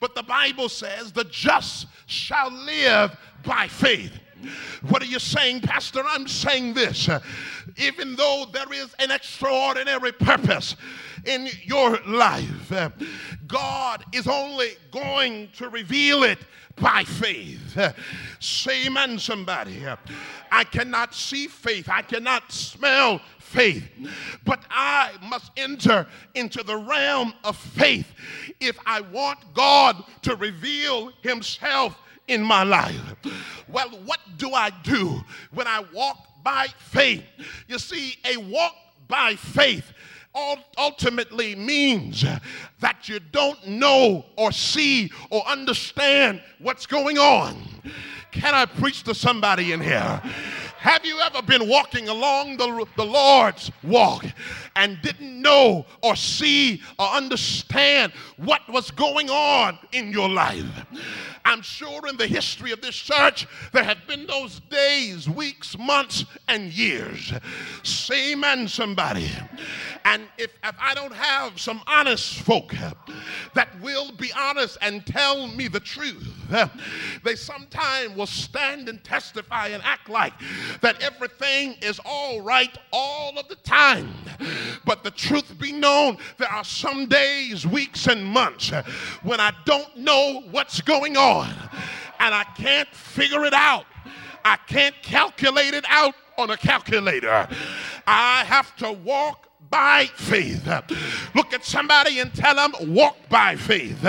But the Bible says the just shall live by faith. What are you saying, Pastor? I'm saying this. Even though there is an extraordinary purpose in your life, God is only going to reveal it by faith. Say amen, somebody. I cannot see faith. I cannot smell faith. But I must enter into the realm of faith if I want God to reveal himself in my life. Well, what do I do when I walk by faith? You see, a walk by faith ultimately means that you don't know or see or understand what's going on. Can I preach to somebody in here? Have you ever been walking along the, the Lord's walk and didn't know or see or understand what was going on in your life? I'm sure in the history of this church, there have been those days, weeks, months, and years. Say amen, somebody. And if, if I don't have some honest folk that will be honest and tell me the truth, they sometime will stand and testify and act like that everything is all right all of the time. But the truth be known, there are some days, weeks, and months when I don't know what's going on, and I can't figure it out. I can't calculate it out on a calculator. I have to walk by faith. Look at somebody and tell them, walk by faith.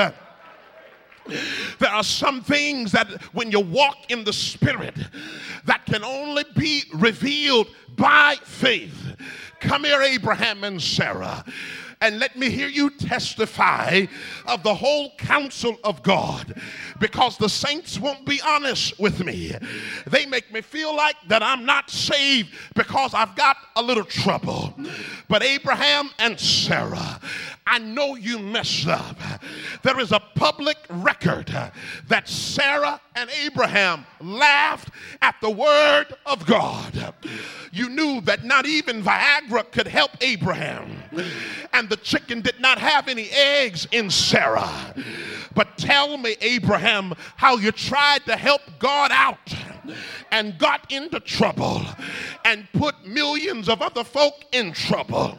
There are some things that when you walk in the Spirit that can only be revealed by faith. Come here, Abraham and Sarah, and let me hear you testify of the whole counsel of God, because the saints won't be honest with me. They make me feel like that I'm not saved because I've got a little trouble. But Abraham and Sarah, I know you messed up. There is a public record that Sarah and Abraham laughed at the word of God. You knew that not even Viagra could help Abraham, and the chicken did not have any eggs in Sarah. But tell me, Abraham, how you tried to help God out and got into trouble and put millions of other folk in trouble.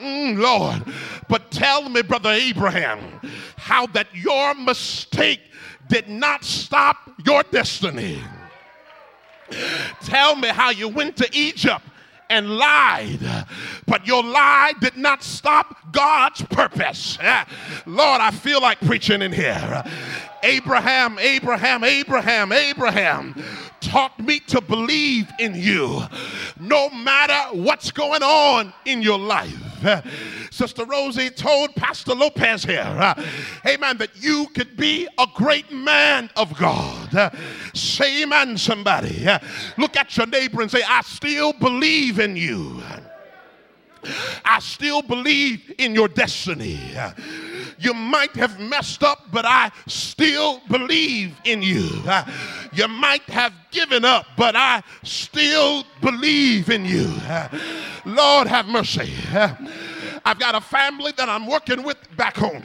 Mm, Lord, but tell me, Brother Abraham, how that your mistake did not stop your destiny. Tell me how you went to Egypt and lied, but your lie did not stop God's purpose. Lord, I feel like preaching in here. Abraham, Abraham, Abraham, Abraham taught me to believe in you no matter what's going on in your life. Sister Rosie told Pastor Lopez here, uh, amen, that you could be a great man of God. Uh, say amen, somebody. Uh, look at your neighbor and say, I still believe in you. I still believe in your destiny. Uh, You might have messed up, but I still believe in you. You might have given up, but I still believe in you. Lord, have mercy. I've got a family that I'm working with back home,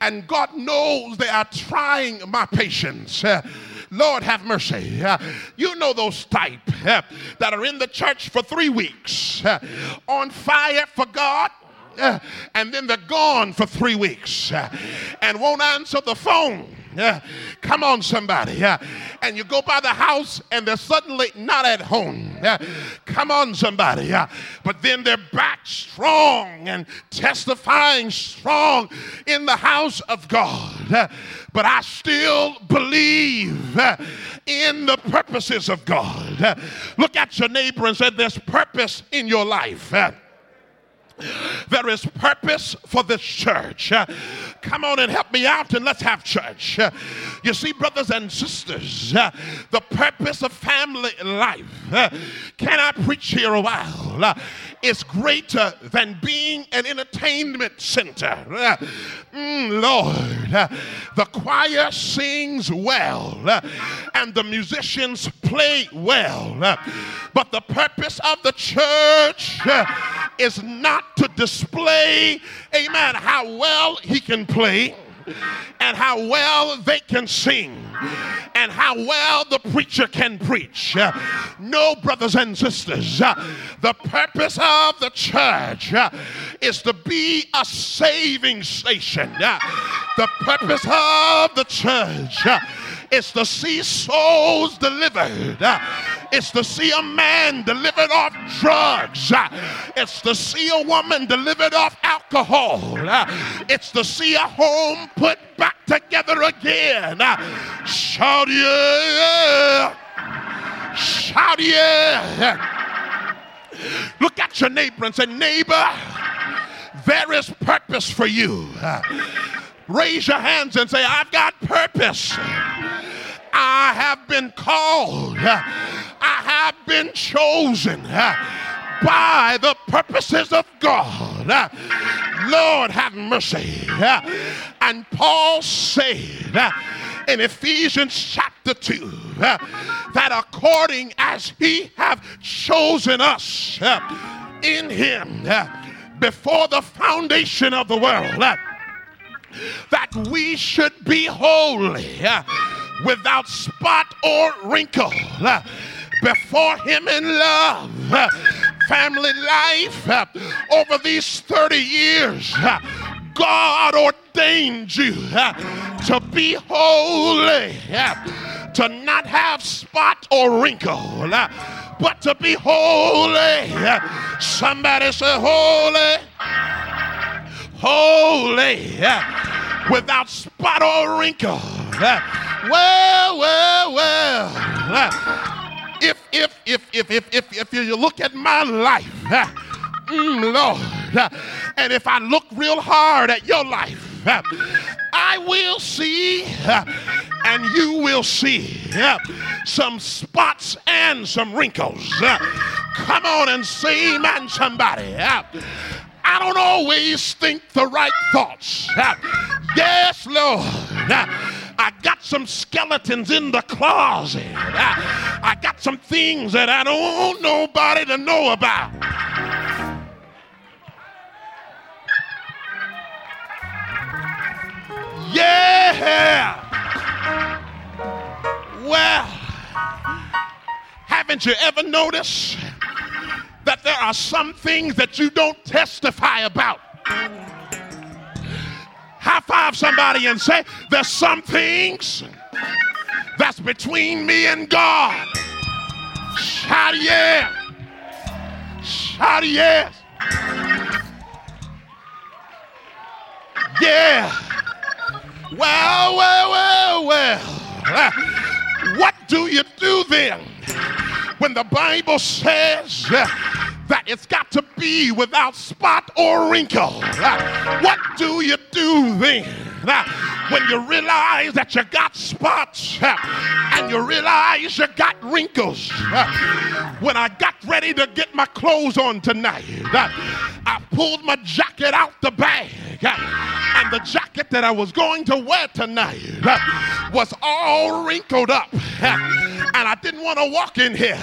and God knows they are trying my patience. Lord, have mercy. Uh, you know those type uh, that are in the church for three weeks, uh, on fire for God, Uh, and then they're gone for three weeks uh, and won't answer the phone. Uh, come on, somebody. Uh, and you go by the house and they're suddenly not at home. Uh, come on, somebody. Uh, but then they're back strong and testifying strong in the house of God. Uh, but I still believe uh, in the purposes of God. Uh, look at your neighbor and say, there's purpose in your life. Uh, There is purpose for this church. Uh, come on and help me out and let's have church. Uh, you see, brothers and sisters, uh, the purpose of family life, uh, can I preach here a while, uh, is greater than being an entertainment center. Uh, mm, Lord, uh, the choir sings well uh, and the musicians play well, uh, but the purpose of the church uh, is not to display, amen, how well he can play and how well they can sing and how well the preacher can preach. Uh, no, brothers and sisters, uh, the purpose of the church uh, is to be a saving station. Uh, the purpose of the church uh, is to see souls delivered. Uh, It's to see a man delivered off drugs. It's to see a woman delivered off alcohol. It's to see a home put back together again. Shout yeah! Shout yeah! Look at your neighbor and say, neighbor, there is purpose for you. Raise your hands and say, I've got purpose. I have been called. I have been chosen by the purposes of God. Lord, have mercy. And Paul said in Ephesians chapter two that according as he have chosen us in him before the foundation of the world, that we should be holy, without spot or wrinkle, before him in love. Family life, over these thirty years, God ordained you to be holy, to not have spot or wrinkle, but to be holy. Somebody say holy, holy, without spot or wrinkle. Well, well, well. If, if, if, if, if, if, if you look at my life, mm, Lord, and if I look real hard at your life, I will see, and you will see some spots and some wrinkles. Come on and say amen, somebody. I don't always think the right thoughts. Yes, Lord. I got some skeletons in the closet. I, I got some things that I don't want nobody to know about. Yeah. Well, haven't you ever noticed that there are some things that you don't testify about? High five somebody and say, there's some things that's between me and God. Shout yeah. Shout yes. Yeah. Well, well, well, well. What do you do then when the Bible says that it's got to be without spot or wrinkle? What do you do then when you realize that you got spots and you realize you got wrinkles? When I got ready to get my clothes on tonight, I pulled my jacket out the bag, and the jacket that I was going to wear tonight was all wrinkled up, and I didn't want to walk in here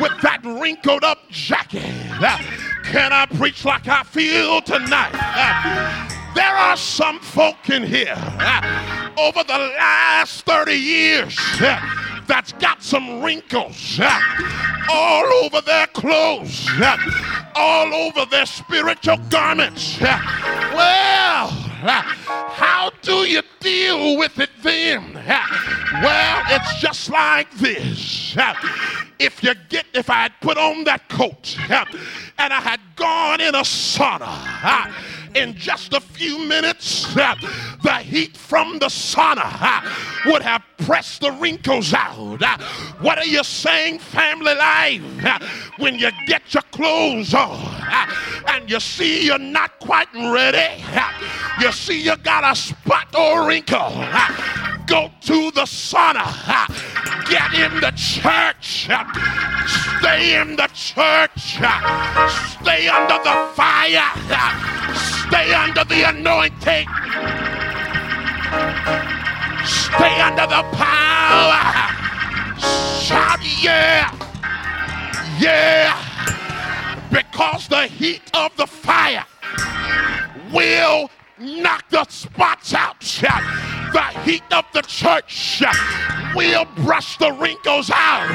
with that wrinkled up jacket. Can I preach like I feel tonight? There are some folk in here over the last thirty years that's got some wrinkles all over their clothes, all over their spiritual garments. Well, how do you deal with it then? Well, it's just like this. If you get, if I had put on that coat and I had gone in a sauna, in just a few minutes, the heat from the sauna would have pressed the wrinkles out. What are you saying, family life? When you get your clothes on and you see you're not quite ready, you see you got a spot or wrinkle, go to the sauna, get in the church, stay in the church, stay under the fire, stay under the anointing, stay under the power. Shout yeah, yeah, because the heat of the fire will knock the spots out. The heat of the church will brush the wrinkles out.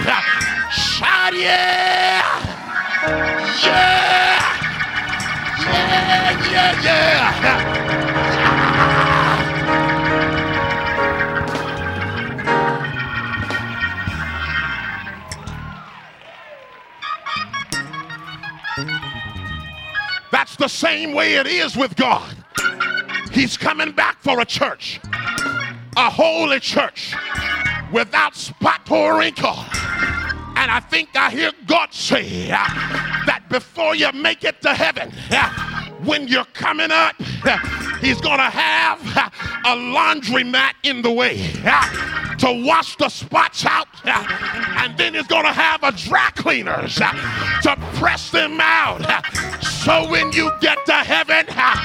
Shout yeah! Yeah! Yeah, yeah, yeah! That's the same way it is with God. He's coming back for a church, a holy church, without spot or wrinkle. And I think I hear God say uh, that before you make it to heaven, uh, when you're coming up, uh, he's going to have uh, a laundromat in the way uh, to wash the spots out. Uh, and then he's going to have a dry cleaners uh, to press them out. Uh, so when you get to heaven, uh,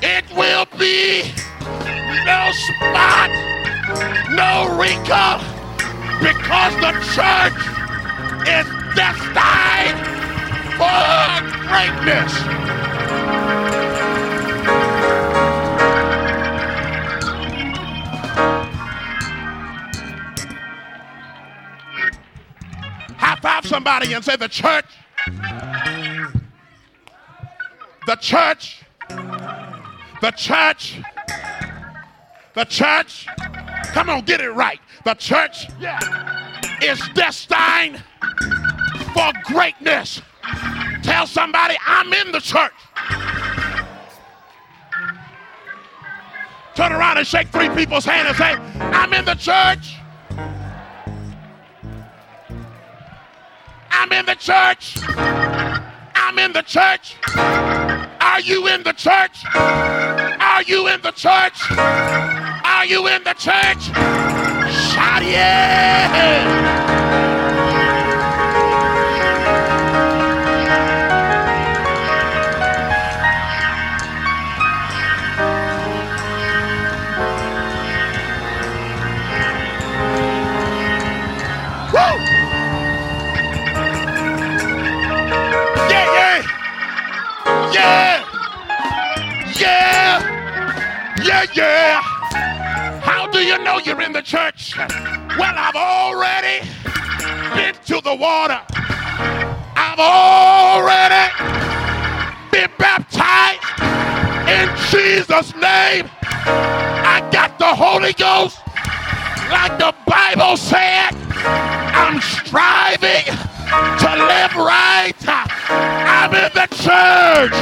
it will be no spot, no wrinkle, because the church is destined for greatness. High five somebody and say, the church, the church, the church, the church, come on, get it right. The church is destined for greatness. Tell somebody, I'm in the church. Turn around and shake three people's hand and say, I'm in the church. I'm in the church. I'm in the church. Are you in the church? Are you in the church? Are you in the church? Shout yeah! Yeah. How do you know you're in the church? Well, I've already been to the water. I've already been baptized in Jesus' name. I got the Holy Ghost. Like the Bible said, I'm striving to live right. I'm in the church.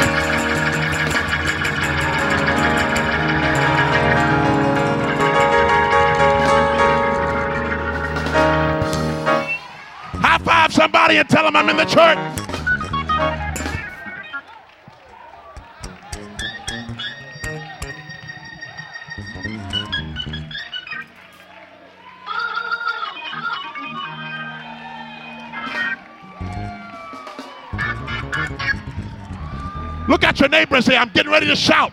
Five somebody and tell them I'm in the church. Look at your neighbor and say, I'm getting ready to shout.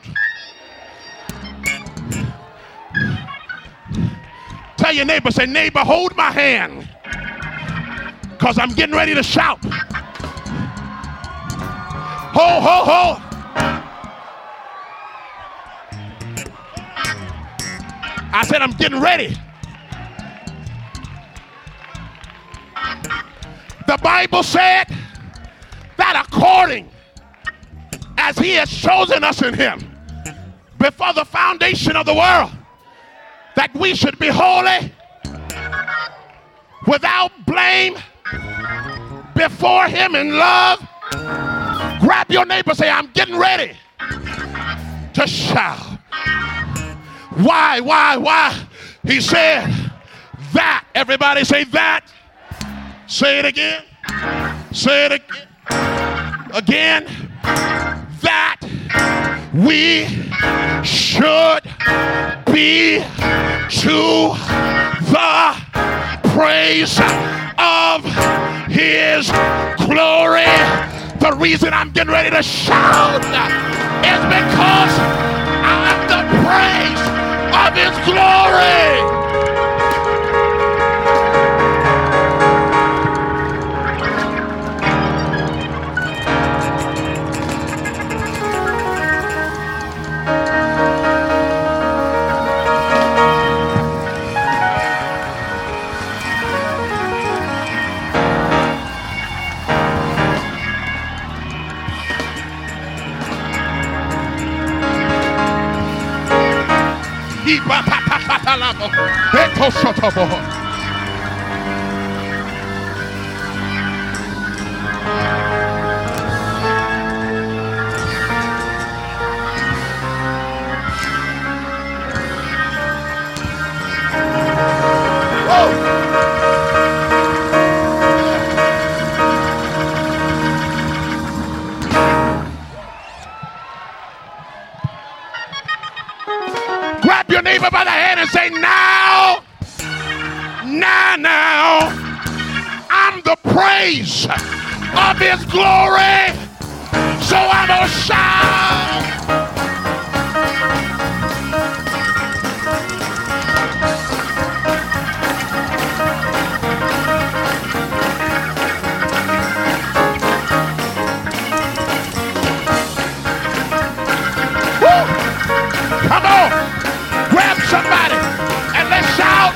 Tell your neighbor, say, neighbor, hold my hand. Because I'm getting ready to shout. Ho, ho, ho. I said I'm getting ready. The Bible said that according as he has chosen us in him before the foundation of the world, that we should be holy without blame before him in love. Grab your neighbor, say, I'm getting ready to shout. Why, why, why? He said that. Everybody say that. Say it again. Say it again. Again. That we should be to the praise of his glory. The reason I'm getting ready to shout is because I'm the praise of his glory. up by the hand and say, now, now, now, I'm the praise of his glory, so I'm gonna shout. Come on, grab somebody and let's shout.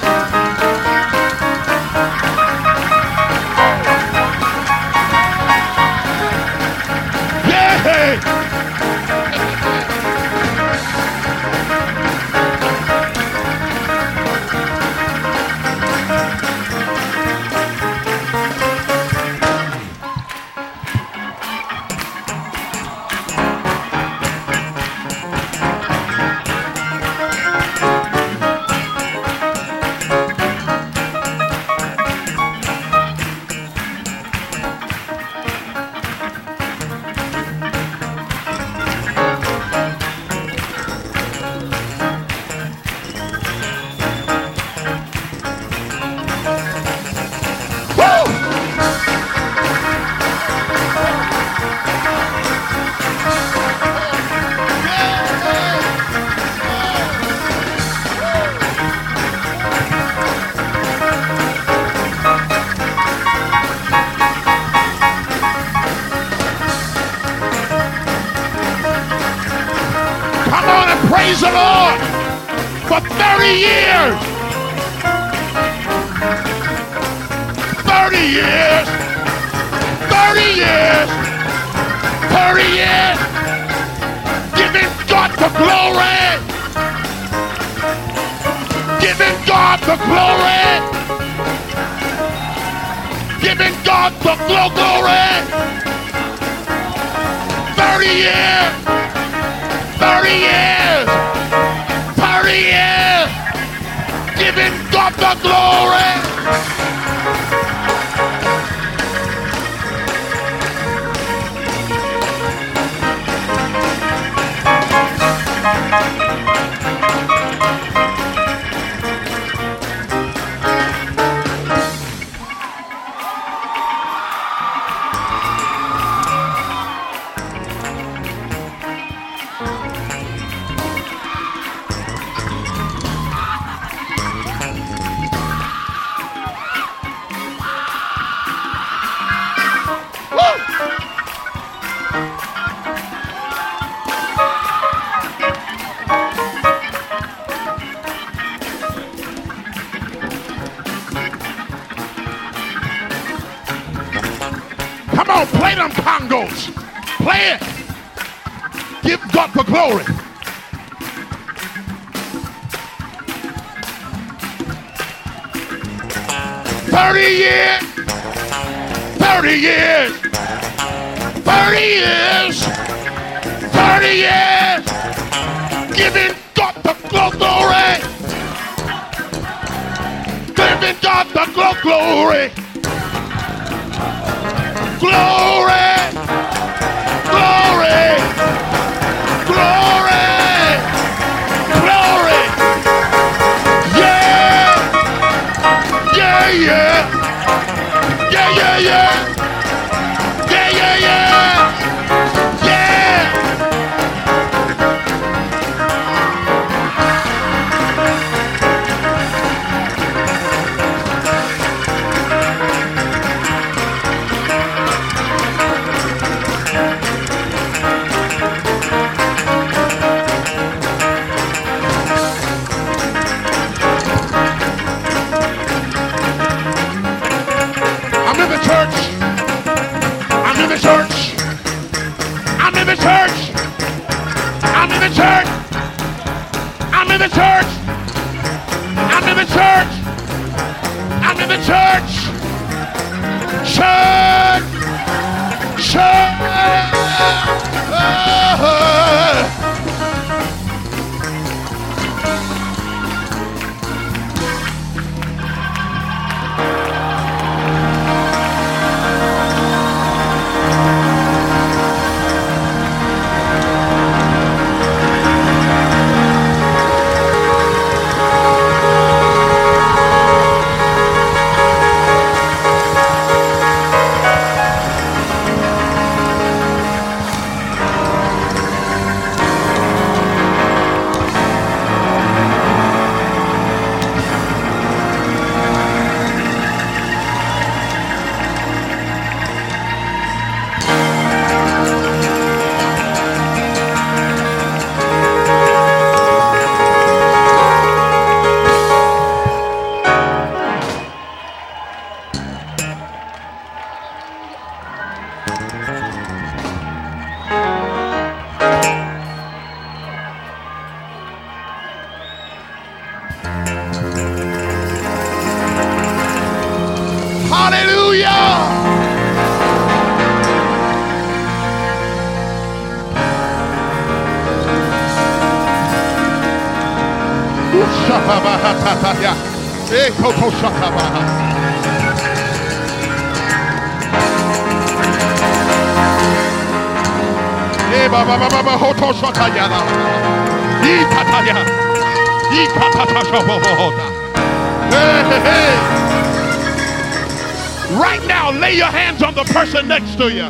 Right now, lay your hands on the person next to you.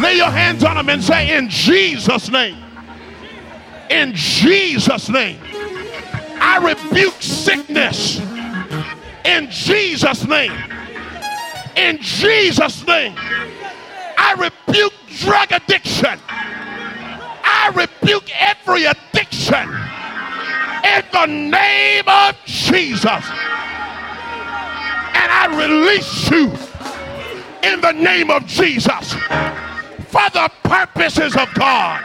Lay your hands on them and say, in Jesus' name. In Jesus' name. I rebuke sickness. In Jesus' name. In Jesus' name. I rebuke drug addiction. I rebuke every addiction. In the name of Jesus. And I release you in the name of Jesus for the purposes of God.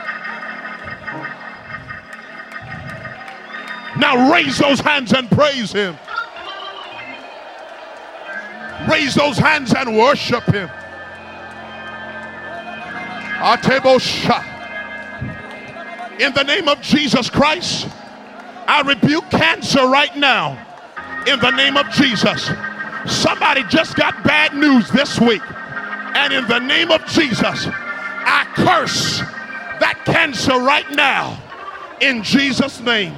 Now raise those hands and praise him. Raise those hands and worship him. In the name of Jesus Christ, I rebuke cancer right now. In the name of Jesus. Somebody just got bad news this week. And in the name of Jesus, I curse that cancer right now. In Jesus' name.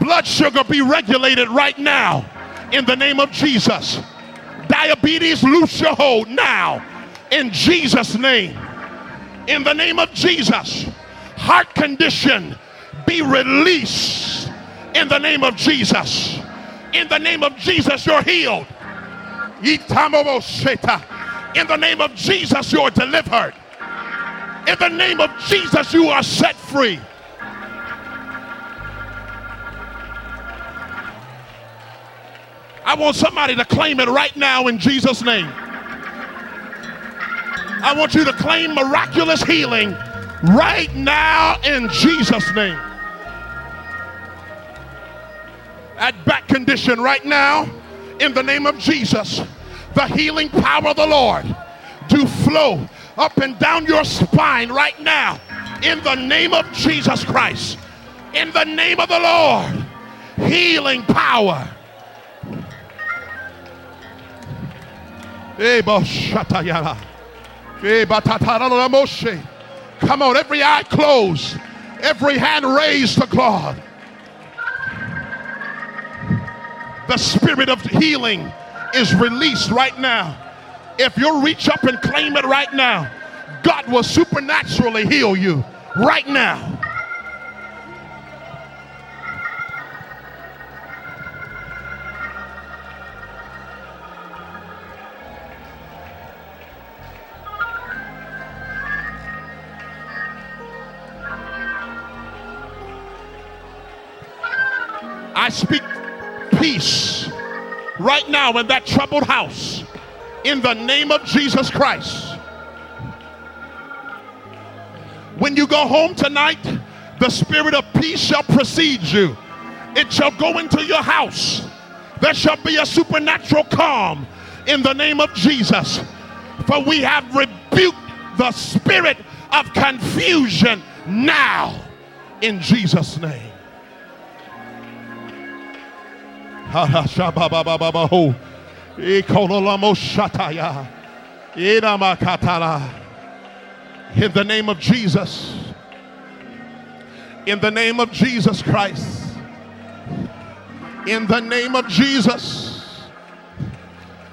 Blood sugar be regulated right now in the name of Jesus. Diabetes, loose your hold now in Jesus' name. In the name of Jesus, heart condition be released in the name of Jesus. In the name of Jesus, you're healed. In the name of Jesus, you're delivered. In the name of Jesus, you are set free. I want somebody to claim it right now in Jesus' name. I want you to claim miraculous healing right now in Jesus' name. That back condition right now in the name of Jesus. The healing power of the Lord do flow up and down your spine right now in the name of Jesus Christ. In the name of the Lord, healing power. Come on, every eye closed, every hand raised to God. The spirit of healing is released right now. If you reach up and claim it right now, God will supernaturally heal you right now. I speak peace right now in that troubled house in the name of Jesus Christ. When you go home tonight, the spirit of peace shall precede you. It shall go into your house. There shall be a supernatural calm in the name of Jesus. For we have rebuked the spirit of confusion now in Jesus' name. In the name of Jesus, in the name of Jesus Christ, in the name of Jesus,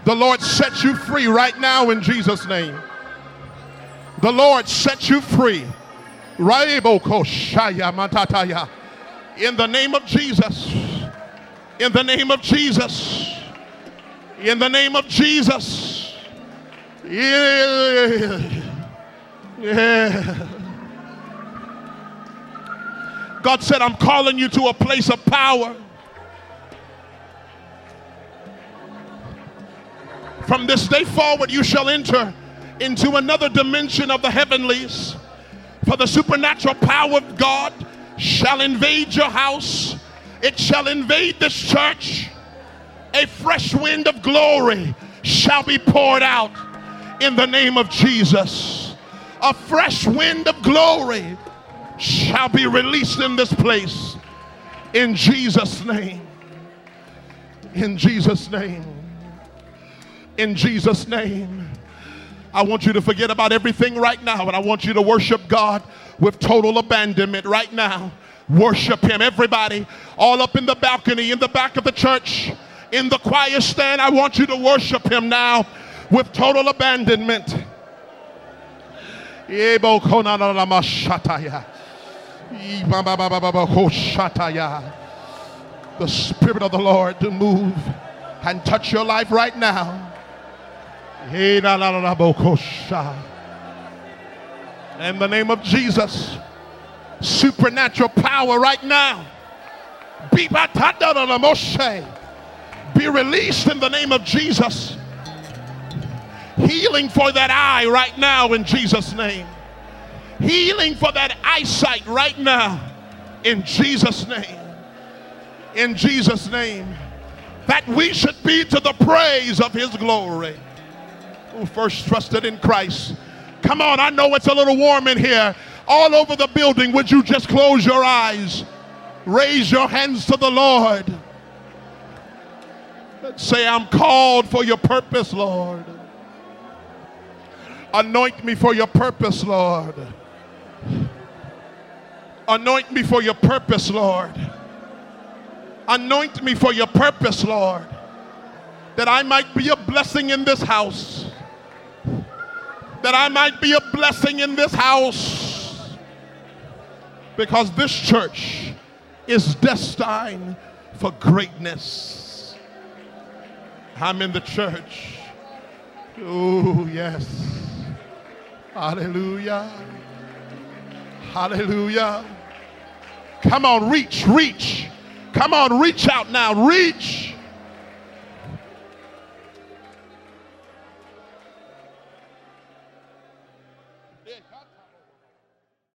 the Lord sets you free right now in Jesus' name. The Lord sets you free. In the name of Jesus. In the name of Jesus. In the name of Jesus. Yeah. Yeah. God said, I'm calling you to a place of power. From this day forward, you shall enter into another dimension of the heavenlies. For the supernatural power of God shall invade your house. It shall invade this church. A fresh wind of glory shall be poured out in the name of Jesus. A fresh wind of glory shall be released in this place. In Jesus' name. In Jesus' name. In Jesus' name. I want you to forget about everything right now, and I want you to worship God with total abandonment right now. Worship Him. Everybody, all up in the balcony, in the back of the church, in the choir stand, I want you to worship Him now with total abandonment. The Spirit of the Lord to move and touch your life right now. In the name of Jesus, supernatural power right now. Be released in the name of Jesus. Healing for that eye right now in Jesus' name. Healing for that eyesight right now in Jesus' name. In Jesus' name. That we should be to the praise of His glory. Who first trusted in Christ. Come on, I know it's a little warm in here. All over the building, would you just close your eyes? Raise your hands to the Lord. Let's say, I'm called for your purpose, Lord. Anoint me for your purpose, Lord. Anoint me for your purpose, Lord. Anoint me for your purpose, Lord. That I might be a blessing in this house. That I might be a blessing in this house. Because this church is destined for greatness. I'm in the church. Oh, yes. Hallelujah. Hallelujah. Come on, reach, reach. Come on, reach out now. Reach.